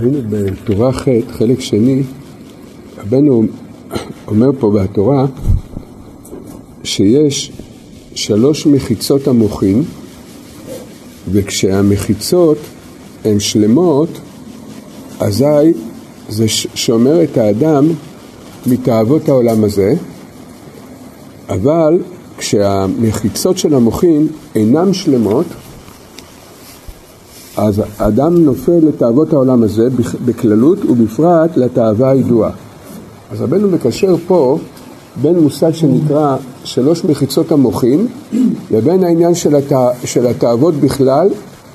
היינו בתורה ח' חלק שני, רבנו אומר פה בתורה שיש 3 מחיצות המוחין, וכשהמחיצות הן שלמות, אזי זה שומר את האדם מתאהבות העולם הזה, אבל כשהמחיצות של המוחין אינן שלמות, אז האדם נופל לתאוות העולם הזה בכללות ובפרט לתאווה הידועה. אז רבנו מקשר פה בין מושג שנקרא 3 מחיצות המוחין לבין העניין של התאוות בכלל,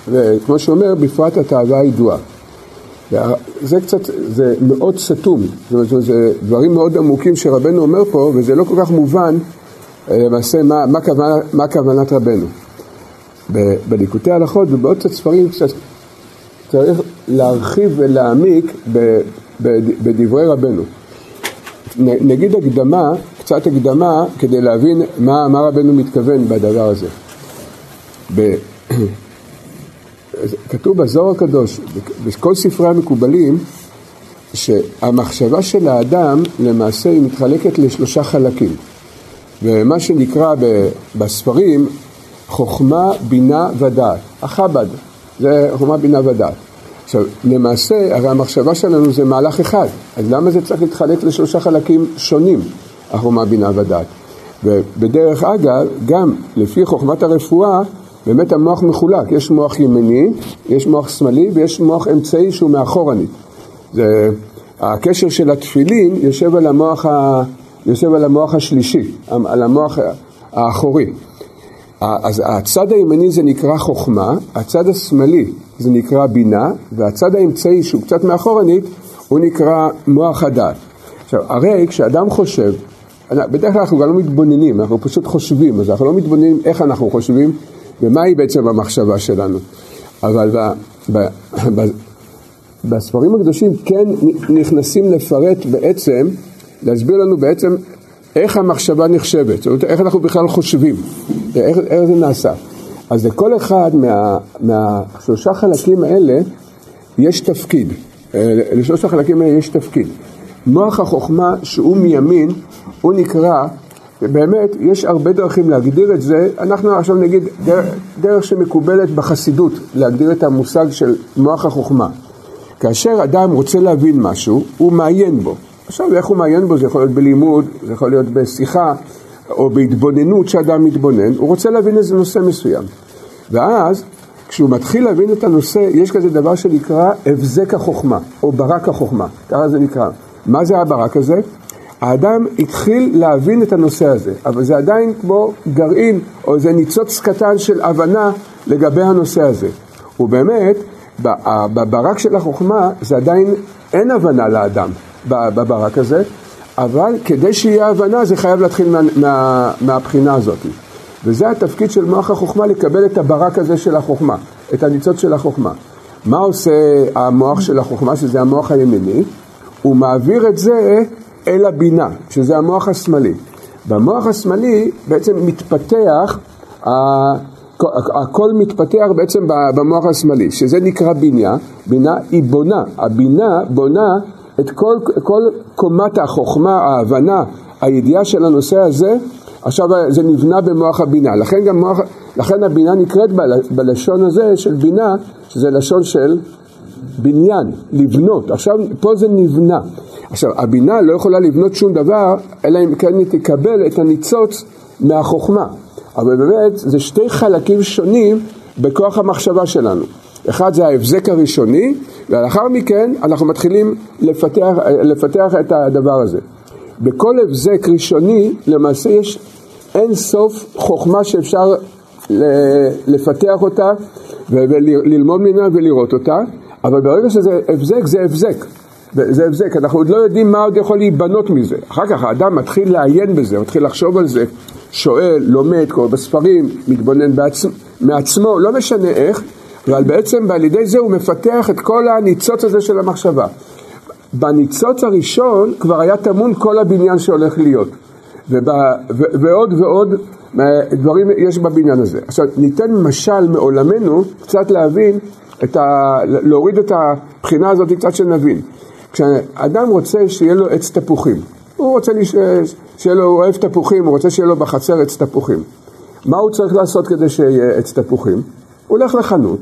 וכמו שאומר בפרט התאווה הידועה. זה קצת, זה מאוד סתום, זאת אומרת זה דברים מאוד עמוקים שרבנו אומר פה, וזה לא כל כך מובן למעשה מה כוונת רבנו. בליקוטי ההלכות ובעוד קצת ספרים קצת צריך להרחיב ולהעמיק בדברי רבנו. נגיד הקדמה, קצת הקדמה, כדי להבין מה רבנו מתכוון בדבר הזה. כתוב בזוהר הקדוש, בכל ספרי המקובלים, שהמחשבה של האדם למעשה היא מתחלקת ל3 חלקים. ומה שנקרא בספרים חוכמה, בינה ודעת. החב"ד, זה חוכמה, בינה ודעת. עכשיו, למעשה, הרי המחשבה שלנו זה מהלך אחד, אז למה זה צריך להתחלק ל3 חלקים שונים, החוכמה, בינה ודעת? ובדרך אגב, גם לפי חוכמת הרפואה, באמת המוח מחולק, יש מוח ימני, יש מוח שמאלי, ויש מוח אמצעי שהוא מאחורנית. זה, הקשר של התפילין יושב על המוח, יושב על המוח השלישי, על המוח האחורי. אז הצד הימני זה נקרא חוכמה, הצד השמאלי זה נקרא בינה, והצד האמצעי שהוא קצת מאחורנית הוא נקרא מוח הדעת. עכשיו, הרי כשאדם חושב, בדרך כלל אנחנו גם לא מתבוננים, אנחנו פשוט חושבים, אז אנחנו לא מתבוננים איך אנחנו חושבים ומהי בעצם המחשבה שלנו. אבל בספרים הקדושים כן נכנסים לפרט בעצם, להסביר לנו בעצם איך המחשבה נחשבת, זאת אומרת, איך אנחנו בכלל חושבים, איך זה נעשה. אז לכל אחד מה 3 חלקים האלה יש תפקיד. ל3 החלקים האלה יש תפקיד. מוח החוכמה שהוא מימין, הוא נקרא, באמת יש הרבה דרכים להגדיר את זה, אנחנו עכשיו נגיד דרך שמקובלת בחסידות, להגדיר את המושג של מוח החוכמה. כאשר אדם רוצה להבין משהו, הוא מעיין בו. עכשיו, איך הוא מעיין בו? זה יכול להיות בלימוד, זה יכול להיות בשיחה, או בהתבוננות שאדם מתבונן. הוא רוצה להבין איזה נושא מסוים. ואז, כשהוא מתחיל להבין את הנושא, יש כזה דבר שנקרא הבזק החוכמה, או ברק החוכמה. ככה זה נקרא. מה זה הברק הזה? האדם התחיל להבין את הנושא הזה, אבל זה עדיין כמו גרעין, או זה ניצוץ קטן של הבנה לגבי הנושא הזה. ובאמת, בברק של החוכמה, זה עדיין אין הבנה לאדם. בברק הזה, אבל כדי שיהיה הבנה זה חייב להתחיל מהבחינה הזאת, וזה התפקיד של מוח החוכמה, לקבל את הברק הזה של החוכמה, את הניצוץ של החוכמה. מה עושה המוח של החוכמה, שזה המוח הימני? הוא מעביר את זה אל הבינה, שזה המוח השמאלי. במוח השמאלי בעצם מתפתח, הכל מתפתח בעצם במוח השמאלי, שזה נקרא בינה. בינה היא בונה, הבינה בונה את כל קומת החוכמה, ההבנה, הידיעה של הנושא הזה. עכשיו זה נבנה במוח הבינה, לכן הבינה נקראת בלשון הזה של בינה, שזה לשון של בניין, לבנות. עכשיו פה זה נבנה. עכשיו הבינה לא יכולה לבנות שום דבר, אלא אם כן היא תקבל את הניצוץ מהחוכמה. אבל באמת זה 2 חלקים שונים בכוח המחשבה שלנו. אחד זה ההבזק הראשוני, ולאחר מכן אנחנו מתחילים לפתח את הדבר הזה. בכל הבזק ראשוני למעשה יש אין סוף חוכמה שאפשר לפתח אותה וללמוד ממנה ולראות אותה, אבל ברגע שזה הבזק, זה הבזק. זה הבזק, אנחנו עוד לא יודעים מה עוד יכול להיבנות מזה. אחר כך האדם מתחיל לעיין בזה, מתחיל לחשוב על זה, שואל, לומד, קורא בספרים, מתבונן מעצמו, לא משנה איך, אבל בעצם על ידי זה הוא מפתח את כל הניצוץ הזה של המחשבה. בניצוץ הראשון כבר היה תמון כל הבניין שהולך להיות, ועוד ועוד דברים יש בבניין הזה. עכשיו ניתן משל מעולמנו, קצת להבין להוריד את הבחינה הזאת קצת שנבין. כשאדם רוצה שיהיה לו עץ תפוחים, הוא רוצה שיהיה לו, אוהב תפוחים, הוא רוצה שיהיה לו בחצר עץ תפוחים. מה הוא צריך לעשות כדי שיהיה עץ תפוחים? הוא הולך לחנות,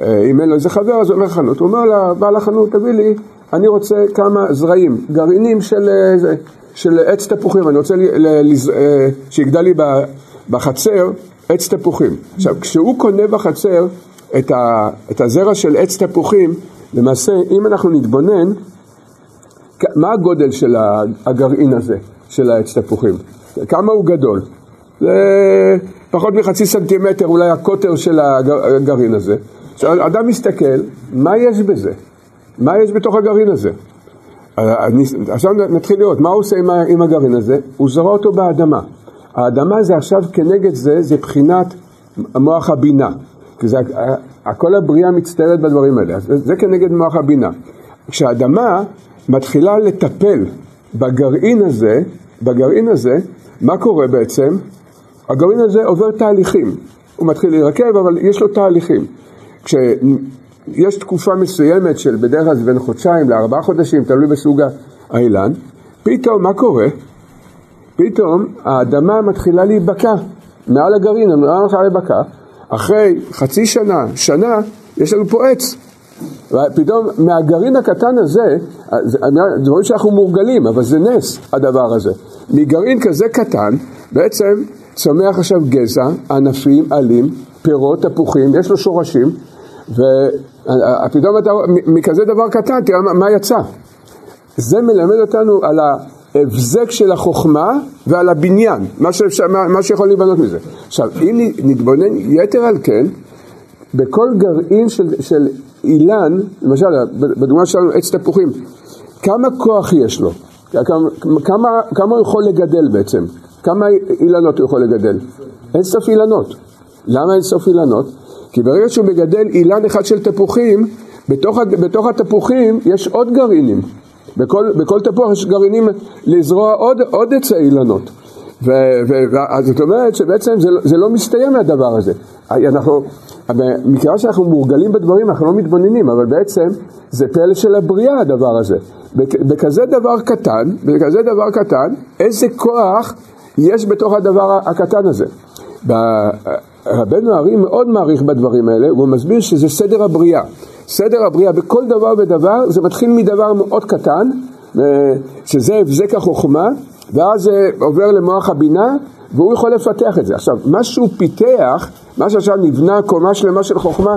אם אין לו איזה חבר אז הוא הולך לחנות, הוא אומר לבעל החנות, תביא לי, אני רוצה כמה זרעים, גרעינים של עץ תפוחים, אני רוצה שיגדל לי בחצר עץ תפוחים. עכשיו, כשהוא קונה בחצר את הזרע של עץ תפוחים, למעשה, אם אנחנו נתבונן, מה הגודל של הגרעין הזה, של העץ תפוחים? כמה הוא גדול? זה פחות מחצי סנטימטר, אולי הקוטר של הגרעין הזה. אדם מסתכל, מה יש בזה? מה יש בתוך הגרעין הזה? עכשיו נתחיל לראות, מה הוא עושה עם הגרעין הזה? הוא זרע אותו באדמה. האדמה זה עכשיו כנגד זה, זה בחינת מוח הבינה. כי זה, הכל הבריאה מצטערת בדברים האלה. זה כנגד מוח הבינה. כשהאדמה מתחילה לטפל בגרעין הזה, מה קורה בעצם? הגרעין הזה עובר תהליכים. הוא מתחיל להירקב, אבל יש לו תהליכים. כשיש תקופה מסוימת של בדרך כלל בין חודשיים ל4 חודשים, תלוי בסוג האילן, פתאום מה קורה? פתאום האדמה מתחילה להיבקע מעל הגרעין, אחרי חצי שנה, יש לנו פה עץ. ופתאום מהגרעין הקטן הזה, דברים שאנחנו מורגלים, אבל זה נס הדבר הזה. מגרעין כזה קטן, בעצם צומח עכשיו גזע, ענפים, עלים, פירות, תפוחים, יש לו שורשים, ופתאום מכזה דבר קטן, תראה מה יצא. זה מלמד אותנו על ההבזק של החוכמה ועל הבניין, מה שיכול להיבנות מזה. עכשיו, אם נתבונן יתר על כן, בכל גרעין של אילן, למשל, בדוגמה שלנו עץ תפוחים, כמה כוח יש לו? כמה הוא יכול לגדל בעצם? כמה אילנות הוא יכול לגדל? אין סוף אילנות. למה אין סוף אילנות? כי ברגע שהוא מגדל אילן אחד של תפוחים, בתוך התפוחים יש עוד גרעינים. בכל תפוח יש גרעינים לזרוע עוד עץ אילנות. זאת אומרת שבעצם זה לא מסתיים מהדבר הזה. אנחנו, מכיוון שאנחנו מורגלים בדברים, אנחנו לא מתבוננים, אבל בעצם זה פלא של הבריאה הדבר הזה. בכזה דבר קטן, איזה כוח יש בתוך הדבר הקטן הזה. רבנו הרי מאוד מעריך בדברים האלה, והוא מסביר שזה סדר הבריאה. סדר הבריאה בכל דבר ודבר, זה מתחיל מדבר מאוד קטן, שזה הבזק החוכמה, ואז זה עובר למוח הבינה, והוא יכול לפתח את זה. עכשיו, מה שהוא פיתח, מה שעכשיו נבנה קומה שלמה של חוכמה,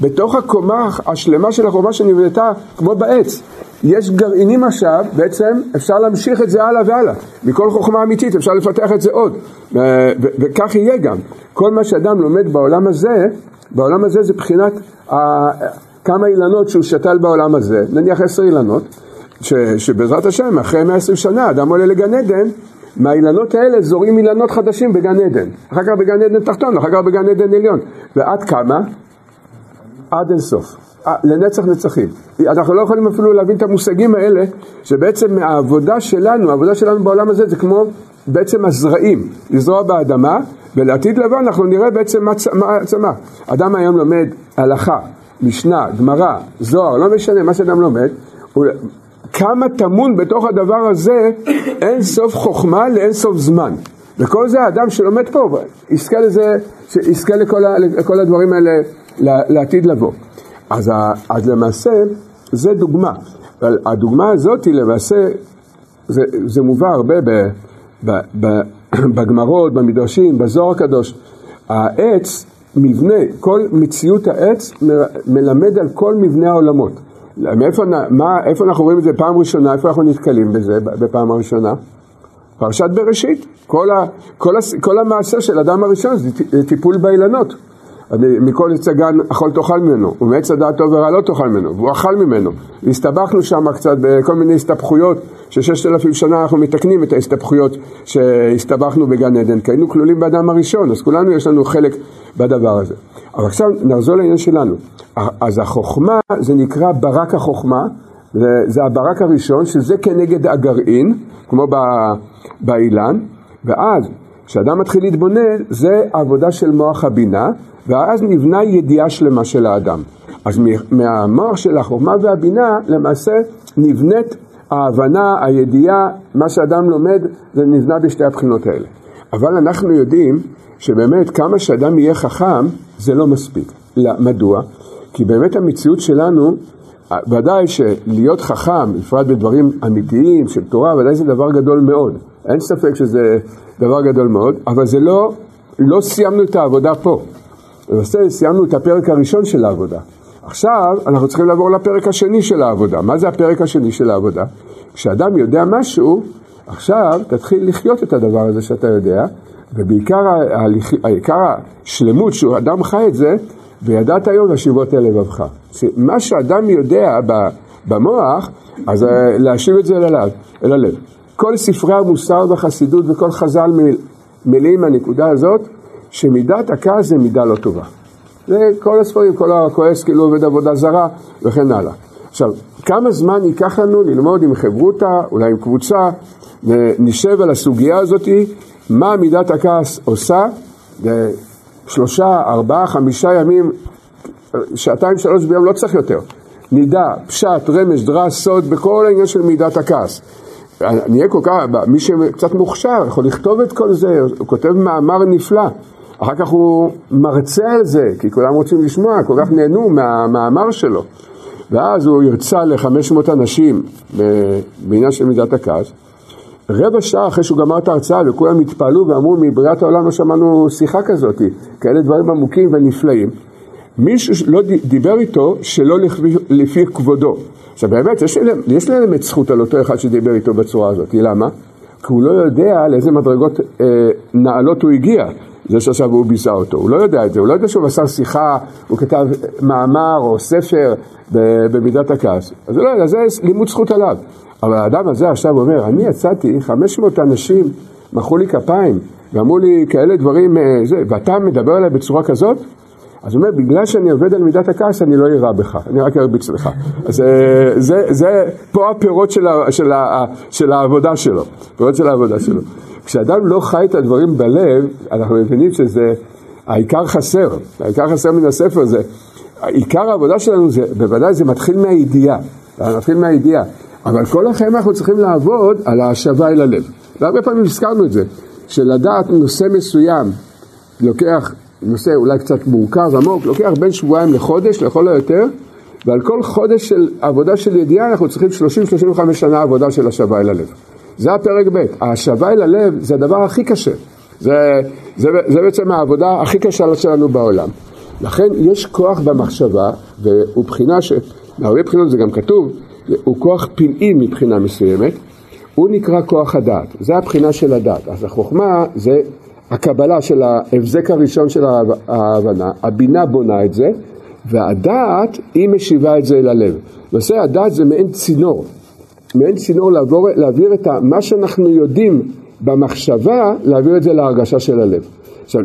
בתוך הקומה השלמה של החוכמה שנבנתה, כמו בעץ, יש גרעינים עכשיו, בעצם אפשר להמשיך את זה הלאה והלאה. מכל חוכמה אמיתית אפשר לפתח את זה עוד. וכך יהיה גם. כל מה שאדם לומד בעולם הזה זה בחינת כמה אילנות שהוא שתל בעולם הזה, נניח 10 אילנות, שבעזרת השם, אחרי 120 שנה, אדם עולה לגן עדן, מהאילנות האלה זורים אילנות חדשים בגן עדן. אחר כך בגן עדן תחתון, אחר כך בגן עדן עליון. ועד כמה? עד אינסוף. לנצח נצחים. אנחנו לא יכולים אפילו להבין את המושגים האלה, שבעצם העבודה שלנו בעולם הזה, זה כמו בעצם הזרעים, לזרוע באדמה, ולעתיד לבן אנחנו נראה בעצם מה צמח. אדם היום לומד הלכה, משנה, גמרא, זוהר, לא משנה מה שאדם לומד, כמה תמון בתוך הדבר הזה, אין סוף חוכמה לאין סוף זמן. וכל זה האדם שלומד פה, יזכה לכל הדברים האלה לעתיד לבוא. אז למעשה, זה דוגמה. אבל הדוגמה הזאת היא למעשה, זה מובא הרבה בגמרות, במדרשים, בזוהר הקדוש. העץ, מבנה, כל מציאות העץ מלמד על כל מבנה העולמות. איפה אנחנו רואים את זה פעם ראשונה, איפה אנחנו נתקלים בזה בפעם הראשונה? פרשת בראשית. כל המעשה של אדם הראשון זה טיפול באילנות. מכל עץ הגן אכול תאכל ממנו, ומעץ הדעת טוב ורע לא תאכל ממנו, והוא אכל ממנו. הסתבכנו שם קצת בכל מיני הסתבכויות, ש6,000 שנה אנחנו מתקנים את ההסתבכויות שהסתבכנו בגן עדן, כי היינו כלולים באדם הראשון, אז כולנו יש לנו חלק בדבר הזה. אבל עכשיו נחזור לעניין שלנו. אז החוכמה, זה נקרא ברק החוכמה, זה הברק הראשון, שזה כנגד הגרעין, כמו באילן, ואז כשאדם מתחיל להתבונן, זה עבודה של מוח הבינה, ואז נבנה ידיעה שלמה של האדם. אז מהמוח של החוכמה והבינה למעשה נבנית ההבנה, הידיעה, מה שאדם לומד זה נבנה בשתי הבחינות האלה. אבל אנחנו יודעים שבאמת כמה שאדם יהיה חכם זה לא מספיק. מדוע? כי באמת המציאות שלנו, ודאי שלהיות חכם, לפרט בדברים אמיתיים של תורה, ודאי זה דבר גדול מאוד. אין ספק שזה דבר גדול מאוד, אבל זה לא סיימנו את העבודה פה. ובסדר, סיימנו את הפרק הראשון של העבודה. עכשיו אנחנו צריכים לעבור לפרק השני של העבודה. מה זה הפרק השני של העבודה? כשאדם יודע משהו, עכשיו תתחיל לחיות את הדבר הזה שאתה יודע, ובעיקר השלמות שאדם חי את זה, וידעת היום להשיבות אל לבבך. מה שאדם יודע במוח, אז להשיב את זה אל הלב. כל ספרי המוסר והחסידות וכל חזל מלאים מהנקודה הזאת, שמידת הכעס זה מידה לא טובה. וכל הספרים, כל הכועס כאילו עובד עבודה זרה וכן הלאה. עכשיו, כמה זמן ייקח לנו ללמוד עם חברותה, אולי עם קבוצה, נשב על הסוגיה הזאת, מה מידת הכעס עושה, 3, 4, 5 ימים, 2-3 ביום לא צריך יותר. נידה, פשט, רמז, דרס, סוד, בכל העניין של מידת הכעס. נהיה כל כך, מי שקצת מוכשר, יכול לכתוב את כל זה, הוא כותב מאמר נפלא. אחר כך הוא מרצה על זה, כי כולם רוצים לשמוע, כל כך נהנו מהמאמר שלו. ואז הוא ירצה ל-500 אנשים בעניין של מידת הכעס. רבע שעה אחרי שהוא גמר את ההרצאה, וכולם התפעלו ואמרו, מבריאת העולם לא שמענו שיחה כזאת, כאלה דברים עמוקים ונפלאים. מישהו לא דיבר איתו שלא לפי כבודו. עכשיו באמת, יש להם את זכות על אותו אחד שדיבר איתו בצורה הזאת. למה? כי הוא לא יודע לאיזה מדרגות נעלות הוא הגיע. זה שעכשיו הוא ביזה אותו. הוא לא יודע את זה. הוא לא יודע שהוא עשה שיחה, הוא כתב מאמר או ספר במידת הכעס. אז הוא לא יודע, זה לימוד זכות עליו. אבל האדם הזה עכשיו אומר, אני יצאתי, 500 אנשים מחאו לי כפיים, ואמרו לי כאלה דברים, ואתה מדבר עליי בצורה כזאת? אז הוא אומר, בגלל שאני עובד על מידת הכעס, אני לא אירע בך, אני רק ארביץ לך. אז זה פה הפירות של העבודה שלו. פירות של העבודה שלו. כשאדם לא חי את הדברים בלב, אנחנו מבינים שזה, העיקר חסר. העיקר חסר מן הספר זה, העיקר העבודה שלנו זה, בוודאי זה מתחיל מהידיעה. מתחיל מהידיעה. אבל כל החיים אנחנו צריכים לעבוד על ההשבה אל הלב. והרבה פעמים הזכרנו את זה, שלדעת נושא מסוים, לוקח נושא אולי קצת מורכב עמוק, לוקח בין שבועיים לחודש, לכל היותר, ועל כל חודש של עבודה של ידיעה, אנחנו צריכים 30-35 שנה עבודה של השבה אל הלב. זה הפרק ב', ההשבה אל הלב זה הדבר הכי קשה. זה בעצם העבודה הכי קשה שלנו בעולם. לכן יש כוח במחשבה, והוא בחינה ש... הרבה בחינות זה גם כתוב, הוא כוח פלאי מבחינה מסוימת, הוא נקרא כוח הדעת, זה הבחינה של הדעת. אז החוכמה זה הקבלה של ההבזק הראשון של ההבנה, הבינה בונה את זה, והדעת היא משיבה את זה אל הלב. ועושה הדעת זה מעין צינור, להעביר את מה שאנחנו יודעים במחשבה, להעביר את זה להרגשה של הלב. עכשיו,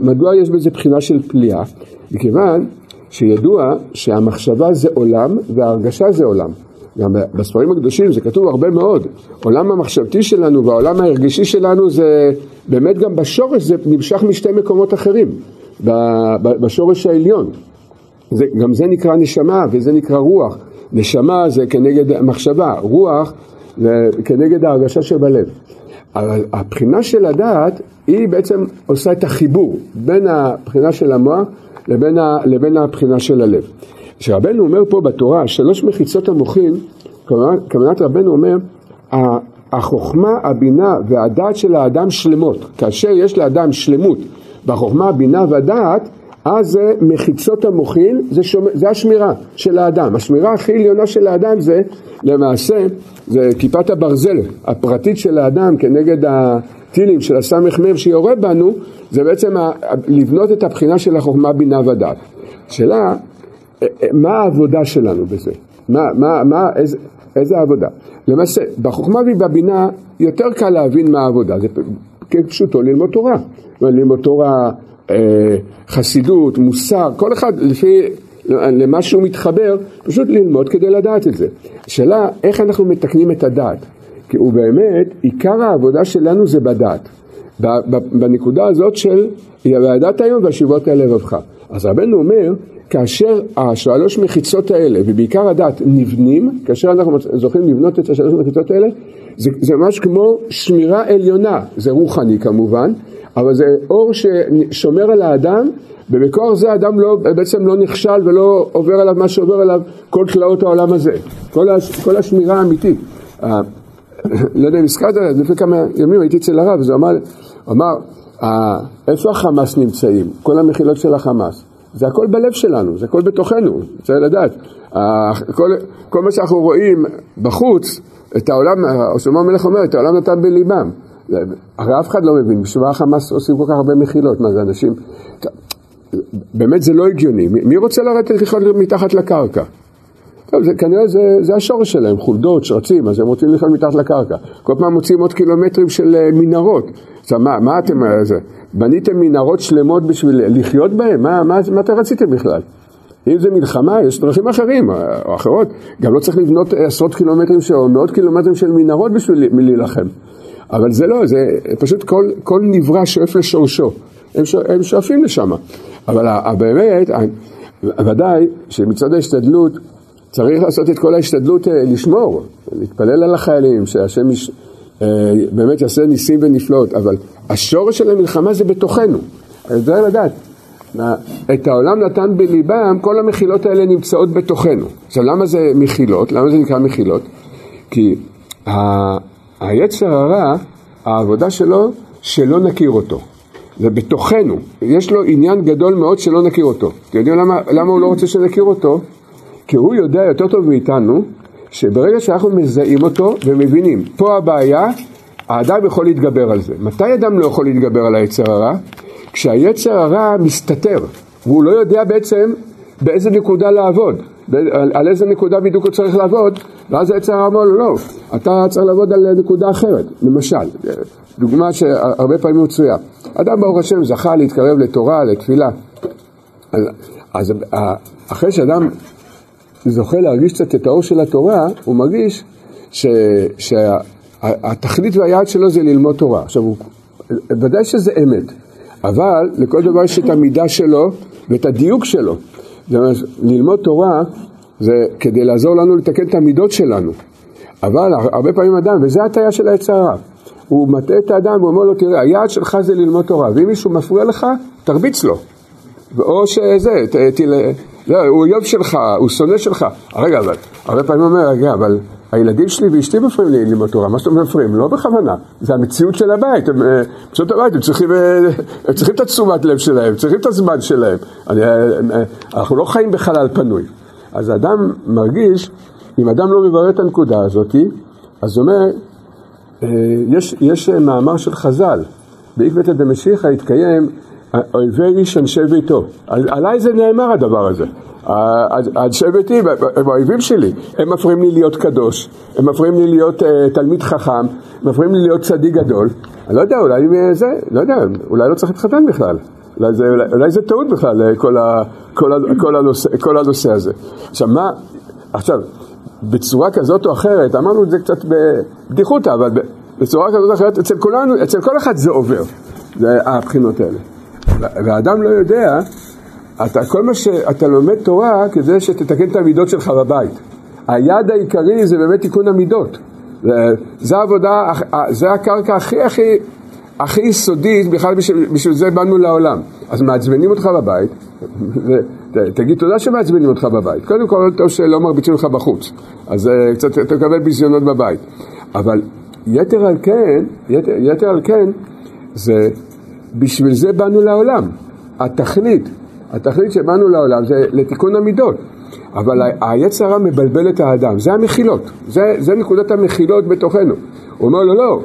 מדוע יש בזה בחינה של פליאה? מכיוון שידוע שהמחשבה זה עולם וההרגשה זה עולם. גם בספרים הקדושים זה כתוב הרבה מאוד. עולם המחשבתי שלנו והעולם ההרגישי שלנו זה באמת גם בשורש זה נמשך משתי מקומות אחרים. בשורש העליון. גם זה נקרא נשמה וזה נקרא רוח. נשמה זה כנגד מחשבה, רוח זה כנגד ההרגשה שבלב. אבל הבחינה של הדעת היא בעצם עושה את החיבור בין הבחינה של המוח לבין הבחינה של הלב. שרבנו אומר פה בתורה, 3 מחיצות המוחין, כוונת רבנו אומר, החוכמה, הבינה והדעת של האדם שלמות. כאשר יש לאדם שלמות בחוכמה, הבינה והדעת, אז זה מחיצות המוחין, זה השמירה של האדם. השמירה הכי עליונה של האדם זה, למעשה, זה כיפת הברזל הפרטית של האדם כנגד הטילים של הסמך מהם שיורה בנו, זה בעצם לבנות את הבחינה של החוכמה בינה ודעת. שאלה, מה העבודה שלנו בזה? איזה עבודה? למעשה, בחוכמה ובבינה יותר קל להבין מה העבודה. זה פשוטו ללמוד תורה. ללמוד תורה, חסידות, מוסר, כל אחד לפי למה שהוא מתחבר, פשוט ללמוד כדי לדעת את זה. השאלה, איך אנחנו מתקנים את הדעת? כי הוא באמת, עיקר העבודה שלנו זה בדעת. בנקודה הזאת של ידעת היום והשיבות אל לבבך. אז רבנו אומר, כאשר השלוש מחיצות האלה, ובעיקר הדת, נבנים, כאשר אנחנו זוכים לבנות את השלוש מחיצות האלה, זה ממש כמו שמירה עליונה, זה רוחני כמובן, אבל זה אור ששומר על האדם, ובכוח זה האדם בעצם לא נכשל ולא עובר עליו מה שעובר עליו כל תלאות העולם הזה. כל השמירה האמיתית. לא יודע אם הזכרת עליה, לפני כמה ימים הייתי אצל הרב, זה אמר, איפה החמאס נמצאים? כל המחילות של החמאס. זה הכל בלב שלנו, זה הכל בתוכנו, צריך לדעת. כל מה שאנחנו רואים בחוץ, את העולם, שלמה המלך אומר, את העולם נתן בליבם. הרי אף אחד לא מבין, בשביל החמאס עושים כל כך הרבה מחילות, מה זה אנשים... באמת זה לא הגיוני, מי רוצה לרדת לחיות מתחת לקרקע? טוב, כנראה זה השורש שלהם, חולדות, שרצים, אז הם רוצים לחיות מתחת לקרקע. כל פעם מוצאים עוד קילומטרים של מנהרות. מה אתם, בניתם מנהרות שלמות בשביל לחיות בהם? מה אתם רציתם בכלל? אם זה מלחמה, יש דרכים אחרים או אחרות. גם לא צריך לבנות עשרות קילומטרים או מאות קילומטרים של מנהרות בשביל להילחם. אבל זה לא, זה פשוט כל נברא שואף לשורשו. הם שואפים לשם. אבל באמת, ודאי שמצד ההשתדלות, צריך לעשות את כל ההשתדלות לשמור, להתפלל על החיילים, שהשם באמת יעשה ניסים ונפלאות, אבל השורש של המלחמה זה בתוכנו. אז זה לדעת, את העולם נתן בליבם, כל המחילות האלה נמצאות בתוכנו. עכשיו, למה זה מחילות? למה זה נקרא מחילות? כי היצר הרע, העבודה שלו, שלא נכיר אותו. זה בתוכנו, יש לו עניין גדול מאוד שלא נכיר אותו. אתם יודעים למה הוא לא רוצה שנכיר אותו? כי הוא יודע יותר טוב מאיתנו, שברגע שאנחנו מזהים אותו ומבינים, פה הבעיה, האדם יכול להתגבר על זה. מתי אדם לא יכול להתגבר על היצר הרע? כשהיצר הרע מסתתר, והוא לא יודע בעצם באיזה נקודה לעבוד, על איזה נקודה בדיוק הוא צריך לעבוד, ואז היצר הרע אומר לו, לא, אתה צריך לעבוד על נקודה אחרת. למשל, דוגמה שהרבה פעמים מצויה. אדם ברוך השם זכה להתקרב לתורה, לתפילה. אז אחרי שאדם זוכה להרגיש קצת את האור של התורה, הוא מרגיש שהתכלית והיעד שלו זה ללמוד תורה. עכשיו, ודאי שזה אמת, אבל לכל דבר יש את המידה שלו ואת הדיוק שלו. ללמוד תורה זה כדי לעזור לנו לתקן את המידות שלנו. אבל הרבה פעמים אדם, וזה הטעיה של היצר הרע, הוא מטעה את האדם ואומר לו, תראה, היעד שלך זה ללמוד תורה, ואם מישהו מפריע לך, תרביץ לו. או שזה, הוא אויב שלך, הוא שונא שלך. רגע, אבל, הרבה פעמים אומר, רגע, אבל הילדים שלי ואשתי מפריעים לי ללמוד תורה, מה שאתם מפריעים? לא בכוונה, זה המציאות של הבית, הם צריכים את התשומת לב שלהם, צריכים את הזמן שלהם. אנחנו לא חיים בחלל פנוי. אז האדם מרגיש, אם אדם לא מברר את הנקודה הזאת, אז אומר, יש מאמר של חזל, בעקבתא דמשיחא התקיים, אויבי איש אנשי ביתו. עליי זה נאמר הדבר הזה. אנשי ביתי, הם האויבים שלי. הם מפריעים לי להיות קדוש, הם מפריעים לי להיות תלמיד חכם, מפריעים לי להיות צדיק גדול. אני לא יודע, אולי לא צריך להתחתן בכלל. אולי זה טעות בכלל, כל הנושא הזה. עכשיו, בצורה כזאת או אחרת, אמרנו את זה קצת בבדיחותא, אבל בצורה כזאת או אחרת, אצל כולנו, אצל כל אחד זה עובר. זה הבחינות האלה. והאדם לא יודע, כל מה שאתה לומד תורה כדי שתתקן את המידות שלך בבית. היעד העיקרי זה באמת תיקון המידות. זה הקרקע הכי יסודית, בכלל בשביל זה באנו לעולם. אז מעצבנים אותך בבית, תגיד תודה שמעצבנים אותך בבית. קודם כל, טוב שלא מרביצים לך בחוץ, אז קצת תקבל ביזיונות בבית. אבל יתר על כן, זה... בשביל זה באנו לעולם. התכלית שבאנו לעולם זה לתיקון המידות. אבל היצר הרע מבלבל את האדם. זה המחילות. זה נקודת המחילות בתוכנו. הוא אומר לו, לא,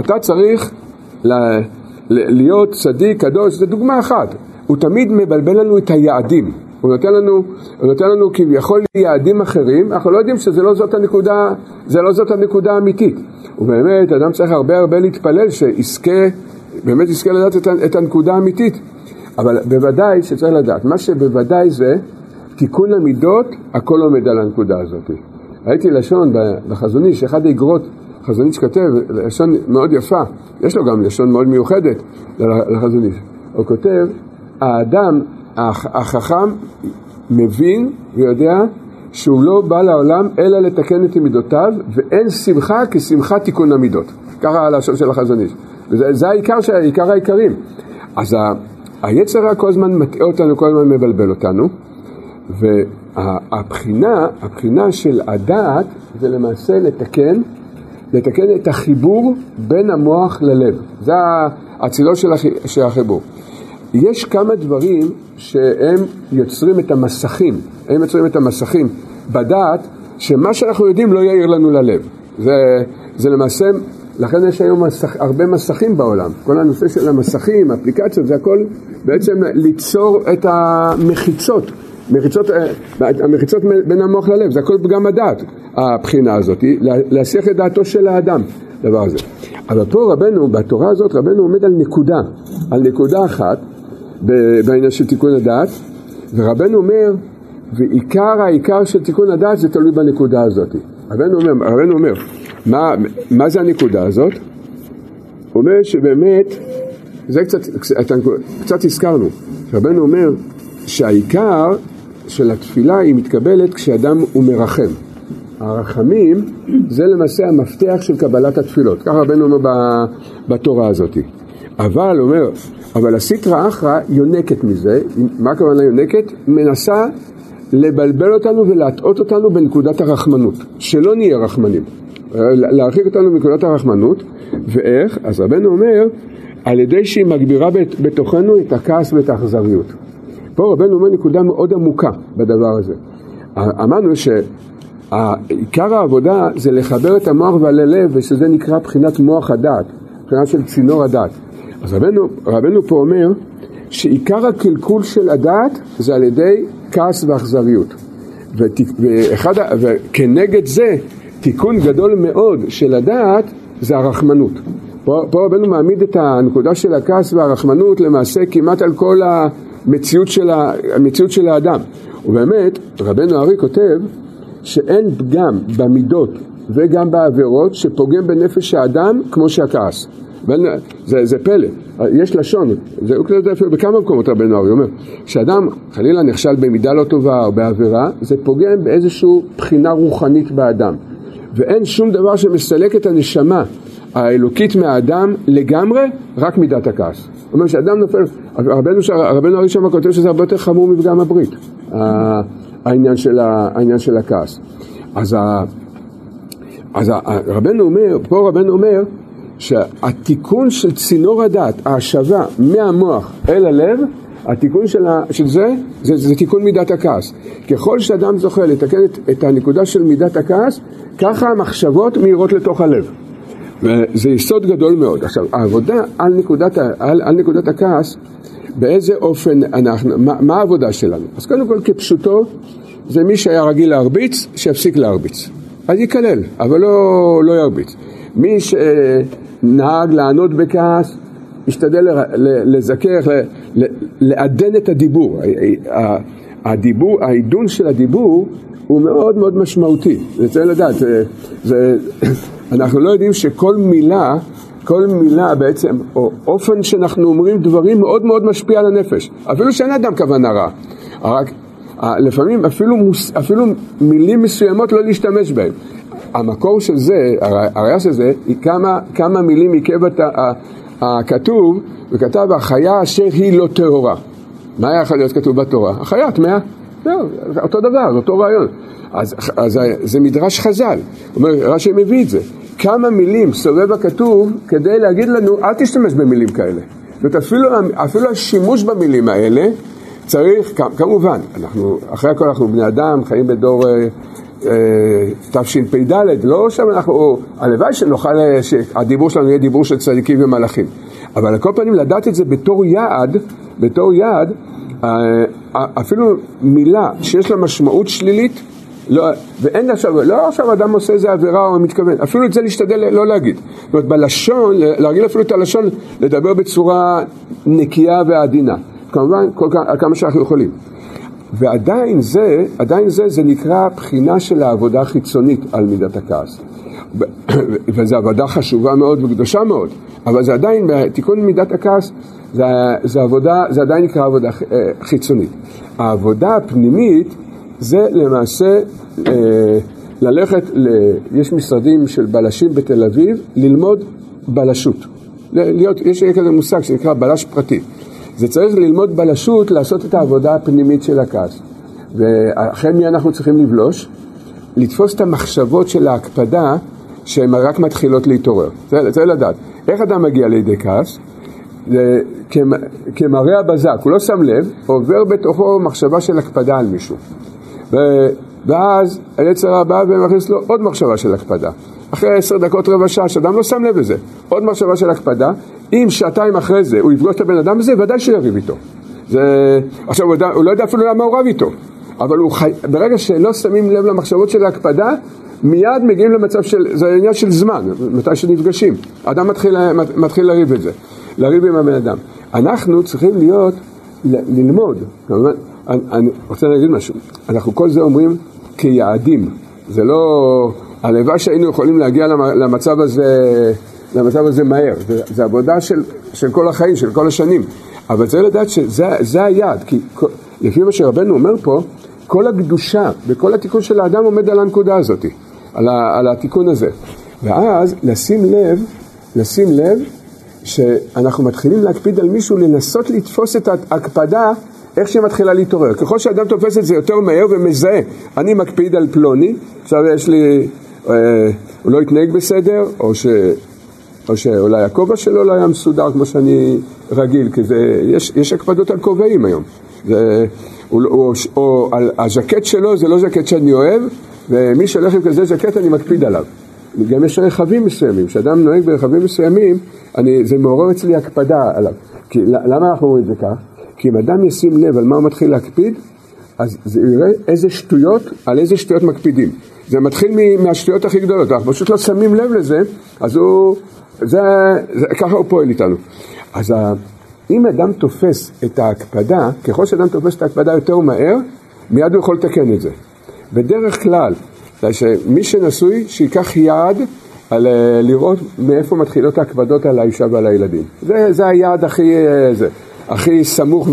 אתה צריך להיות צדיק, קדוש. זה דוגמה אחת. הוא תמיד מבלבל לנו את היעדים. הוא נותן לנו כביכול יעדים אחרים. אנחנו לא יודעים שזה לא זאת הנקודה, זה לא זאת הנקודה האמיתית. ובאמת, האדם צריך הרבה הרבה להתפלל שיזכה באמת יזכה לדעת את הנקודה האמיתית, אבל בוודאי שצריך לדעת, מה שבוודאי זה תיקון המידות, הכל עומד על הנקודה הזאת. הייתי לשון בחזון איש, אחד האגרות, חזון איש כותב, לשון מאוד יפה, יש לו גם לשון מאוד מיוחדת לחזון איש, הוא כותב, האדם החכם מבין ויודע שהוא לא בא לעולם אלא לתקן את מידותיו, ואין שמחה כשמחה תיקון המידות. ככה הלשון של החזון איש. וזה העיקר של העיקר העיקרים. אז היצר כל הזמן מטעה אותנו, כל הזמן מבלבל אותנו, והבחינה של הדעת זה למעשה לתקן את החיבור בין המוח ללב. זה הצילו של החיבור. יש כמה דברים שהם יוצרים את המסכים, הם יוצרים את המסכים בדעת, שמה שאנחנו יודעים לא יאיר לנו ללב. זה למעשה, לכן יש היום הרבה מסכים בעולם. כל הנושא של המסכים, אפליקציות, זה הכל בעצם ליצור את המחיצות, המחיצות בין המוח ללב. זה הכל גם הדעת, הבחינה הזאת, להסיח את דעתו של האדם, דבר הזה. אבל פה רבנו, בתורה הזאת, רבנו עומד על נקודה, על נקודה אחת, בעניין של תיקון הדעת, ורבנו אומר, ועיקר העיקר של תיקון הדעת זה תלוי בנקודה הזאת. רבנו אומר, מה זה הנקודה הזאת? הוא אומר שבאמת, זה קצת הזכרנו, רבנו אומר שהעיקר של התפילה היא מתקבלת כשאדם הוא מרחם. הרחמים זה למעשה המפתח של קבלת התפילות. ככה רבנו אומר בתורה הזאת. אבל הוא אומר, אבל הסטרא אחרא יונקת מזה. מה הכוונה יונקת? מנסה לבלבל אותנו ולהטעות אותנו בנקודת הרחמנות, שלא נהיה רחמנים, להרחיק אותנו בנקודת הרחמנות. ואיך? אז רבנו אומר, על ידי שהיא מגבירה בתוכנו את הכעס ואת האכזריות. פה רבנו אומר נקודה מאוד עמוקה בדבר הזה. אמרנו שעיקר העבודה זה לחבר את המוח והלב, ושזה נקרא בחינת מוח הדעת, בחינת של צינור הדעת. אז רבנו פה אומר שעיקר הקלקול של הדעת זה על ידי כעס ואכזריות, וכנגד זה תיקון גדול מאוד של הדעת זה הרחמנות. פה רבנו מעמיד את הנקודה של הכעס והרחמנות למעשה כמעט על כל המציאות של האדם. ובאמת רבנו הרי כותב שאין פגם במידות וגם בעבירות שפוגם בנפש האדם כמו שהכעס. זה פלא, יש לשון, זה הוא כזה אפילו בכמה מקומות רבנו הרי אומר, כשאדם חלילה נכשל במידה לא טובה או בעבירה, זה פוגם באיזושהי בחינה רוחנית באדם, ואין שום דבר שמסלק את הנשמה האלוקית מהאדם לגמרי, רק מידת הכעס. זאת אומרת שאדם נופל, רבנו הרי שם כותב שזה הרבה יותר חמור מפגם הברית, העניין של הכעס. אז רבנו אומר, פה רבנו אומר, שהתיקון של צינור הדעת, ההשבה מהמוח אל הלב, התיקון של זה תיקון מידת הכעס. ככל שאדם זוכה לתקן את הנקודה של מידת הכעס, ככה המחשבות מהירות לתוך הלב. וזה יסוד גדול מאוד. עכשיו, העבודה על נקודת הכעס, באיזה אופן אנחנו, מה העבודה שלנו? אז קודם כל, כפשוטו, זה מי שהיה רגיל להרביץ, שיפסיק להרביץ. אז יקלל, אבל לא ירביץ. מי שנהג לענות בכעס, השתדל לזכך, לעדן את הדיבור. העידון של הדיבור הוא מאוד מאוד משמעותי. זה צריך לדעת. אנחנו לא יודעים שכל מילה, כל מילה בעצם, או אופן שאנחנו אומרים דברים מאוד מאוד משפיע על הנפש. אפילו שאין אדם כוונה רע. רק לפעמים אפילו מילים מסוימות לא להשתמש בהן. המקור של זה, הראיה של זה, היא כמה מילים עיקב הכתוב, וכתב החיה אשר היא לא טהורה. מה היה יכול להיות כתוב בתורה? החיה, טמאה. לא, אותו דבר, אותו רעיון. אז זה מדרש חזל. אומר, רש"י מביא את זה. כמה מילים סובב הכתוב כדי להגיד לנו, אל תשתמש במילים כאלה. זאת אומרת, אפילו השימוש במילים האלה צריך, כמובן, אחרי הכל אנחנו בני אדם, חיים בדור תשפ"ד, לא שם אנחנו, הלוואי שנוכל שהדיבור שלנו יהיה דיבור של צדיקים ומלאכים, אבל על כל פנים לדעת את זה בתור יעד, אפילו מילה שיש לה משמעות שלילית, ואין עכשיו, לא עכשיו אדם עושה איזה עבירה או מתכוון, אפילו את זה להשתדל לא להגיד. זאת אומרת, בלשון, להרגיל אפילו את הלשון, לדבר בצורה נקייה ועדינה, כמובן, כמה שאנחנו יכולים. ועדיין זה נקרא בחינה של העבודה החיצונית על מידת הכעס. וזו עבודה חשובה מאוד וקדושה מאוד, אבל זה עדיין, תיקון מידת הכעס זה עבודה, זה עדיין נקרא עבודה חיצונית. העבודה הפנימית זה למעשה ללכת, יש משרדים של בלשים בתל אביב, ללמוד בלשות. יש כזה מושג שנקרא בלש פרטי. זה צריך ללמוד בלשות, לעשות את העבודה הפנימית של הכעס. ואחרי מי אנחנו צריכים לבלוש? לתפוס את המחשבות של ההקפדה שהן רק מתחילות להתעורר. צריך לדעת. איך אדם מגיע לידי כעס? כמראה הבזק, הוא לא שם לב, עובר בתוכו מחשבה של הקפדה על מישהו. ואז היצר הבא ומכניס לו עוד מחשבה של הקפדה. אחרי 10 דקות, רבע שעה, שאדם לא שם לב לזה. עוד מחשבה של הקפדה, אם שעתיים אחרי זה הוא יפגוש את הבן אדם הזה, ודאי שיריב איתו. עכשיו הוא לא יודע אפילו למה הוא רב איתו. אבל ברגע שלא שמים לב למחשבות של ההקפדה, מיד מגיעים למצב של, זה עניין של זמן, מתי שנפגשים. האדם מתחיל לריב את זה. לריב עם הבן אדם. אנחנו צריכים להיות, ללמוד. אני רוצה להגיד משהו. אנחנו כל זה אומרים כיעדים. זה לא, הלוואי שהיינו יכולים להגיע למצב הזה מהר. זה עבודה של כל החיים, של כל השנים. אבל צריך לדעת שזה היעד. כי לפי מה שרבנו אומר פה, כל הקדושה וכל התיקון של האדם עומד על הנקודה הזאת, על התיקון הזה. ואז לשים לב שאנחנו מתחילים להקפיד על מישהו, לנסות לתפוס את ההקפדה איך שהיא מתחילה להתעורר. ככל שאדם תופס את זה יותר מהר ומזהה, אני מקפיד על פלוני, עכשיו יש לי, הוא לא התנהג בסדר, או שאולי הכובע שלו לא היה מסודר כמו שאני רגיל, כי יש הקפדות על כובעים היום. או על הז'קט שלו, זה לא ז'קט שאני אוהב, ומי שהולך עם כזה ז'קט אני מקפיד עליו. גם יש רכבים מסוימים, כשאדם נוהג ברכבים מסוימים, זה מעורר אצלי הקפדה עליו. כי, למה אנחנו אומרים את זה כך? כי אם אדם ישים לב על מה הוא מתחיל להקפיד, אז זה יראה על איזה שטויות מקפידים. זה מתחיל מהשטויות הכי גדולות, אנחנו פשוט לא שמים לב לזה, אז ככה הוא פועל איתנו. אז אם אדם תופס את ההקפדה, ככל שאדם תופס את ההקפדה יותר מהר, מיד הוא יכול לתקן את זה. בדרך כלל, מי שנשוי שיקח יעד על לראות מאיפה מתחילות ההקפדות על האישה ועל הילדים. זה היעד הכי סמוך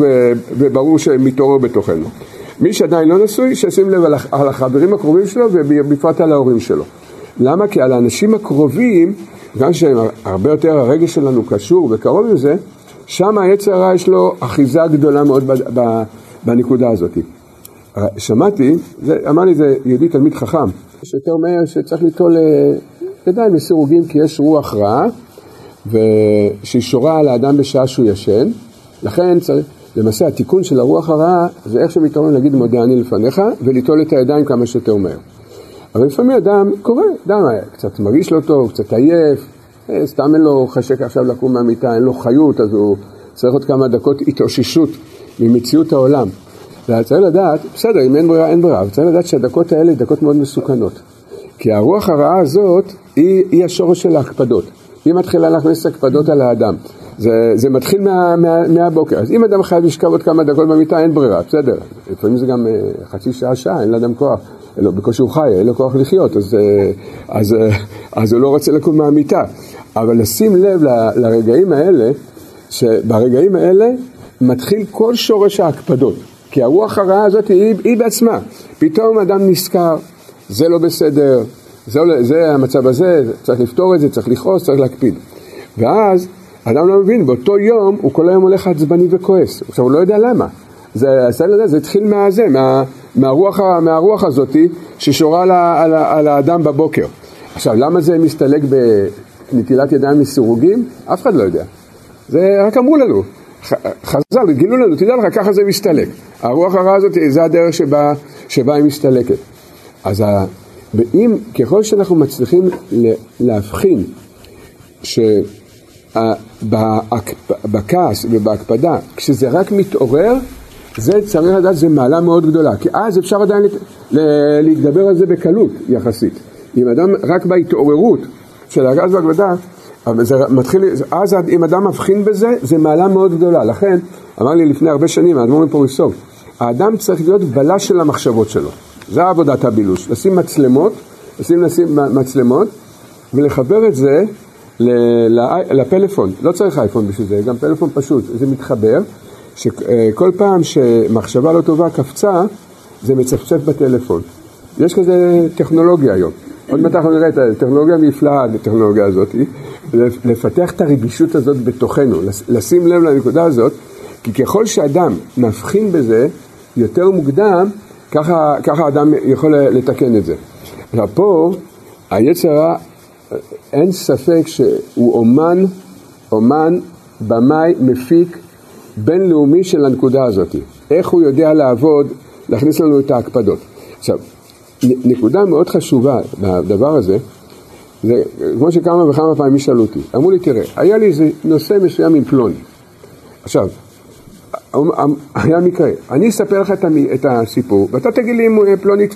וברור שמתעורר בתוכנו. מי שעדיין לא נשוי, שישים לב על החברים הקרובים שלו ובפרט על ההורים שלו. למה? כי על האנשים הקרובים, גם שהרבה יותר הרגש שלנו קשור וקרוב עם זה, שם היצר הרע יש לו אחיזה גדולה מאוד בנקודה הזאת. שמעתי, אמר לי זה יהודי תלמיד חכם, שיותר מהר שצריך ליטול ידיים לסירוגין כי יש רוח רעה, שהיא שורה על האדם בשעה שהוא ישן, לכן צריך, למעשה התיקון של הרוח הרעה זה איך שמתארון להגיד מודה אני לפניך וליטול את הידיים כמה שיותר מהר. אבל לפעמים אדם קורא, אדם קצת מרגיש לא טוב, קצת עייף, סתם אין לו חשק עכשיו לקום מהמיטה, אין לו חיות, אז הוא צריך עוד כמה דקות התאוששות ממציאות העולם. צריך לדעת, בסדר, אם אין ברירה, אין ברירה, צריך לדעת שהדקות האלה דקות מאוד מסוכנות. כי הרוח הרעה הזאת היא השורש של ההקפדות. היא מתחילה להכניס הקפדות על האדם. זה מתחיל מהבוקר. אז אם אדם חייב לשכב עוד כמה דקות במיטה, אין ברירה, בסדר. לפעמים זה גם חצי שעה, אין לאדם כוח. לא, בקושי הוא חי, אין לו כוח לחיות, אז הוא לא רוצה לקום מהמיטה. אבל לשים לב לרגעים האלה, שברגעים האלה מתחיל כל שורש ההקפדות. כי הרוח הרעה הזאת היא בעצמה. פתאום אדם נזכר, זה לא בסדר, זה המצב הזה, צריך לפתור את זה, צריך לכעוס, צריך להקפיד. ואז אדם לא מבין, באותו יום הוא כל היום הולך עצבני וכועס. עכשיו הוא לא יודע למה. זה התחיל מהרוח הזאת ששורה על האדם בבוקר. עכשיו למה זה מסתלק בנטילת ידיים מסירוגים? אף אחד לא יודע. זה רק אמרו לנו. חזל, גילו לנו, תדע לך, ככה זה מסתלק. הרוח הרעה הזאת, זה הדרך שבה היא מסתלקת. אז ככל שאנחנו מצליחים להבחין שבכעס ובהקפדה, כשזה רק מתעורר, זה צריך לדעת, זה מעלה מאוד גדולה. כי אז אפשר עדיין להתגבר על זה בקלות יחסית. אם אדם רק בהתעוררות של הכעס והקפדה, אבל זה מתחיל, אז אם אדם מבחין בזה, זה מעלה מאוד גדולה. לכן, אמר לי לפני הרבה שנים, האדמו"ר מפוריסוב, האדם צריך להיות בלש של המחשבות שלו. זה עבודת הבילוש. לשים מצלמות, ולחבר את זה לפלאפון, לא צריך אייפון בשביל זה, גם פלאפון פשוט, זה מתחבר, שכל פעם שמחשבה לא טובה קפצה, זה מצפצף בטלפון. יש כזה טכנולוגיה היום. עוד מעט אנחנו נראה את הטכנולוגיה נפלאה, הטכנולוגיה הזאת, לפתח את הרגישות הזאת בתוכנו, לשים לב לנקודה הזאת, כי ככל שאדם מבחין בזה יותר מוקדם, ככה האדם יכול לתקן את זה. פה היצרה, אין ספק שהוא אומן במאי מפיק בינלאומי של הנקודה הזאת. איך הוא יודע לעבוד, להכניס לנו את ההקפדות. עכשיו, נקודה מאוד חשובה בדבר הזה, זה כמו שכמה וכמה פעמים שאלו אותי, אמרו לי, תראה, היה לי איזה נושא מסוים עם פלוני. עכשיו, היה מקרה, אני אספר לך את הסיפור, ואתה תגיד לי אם פלוני,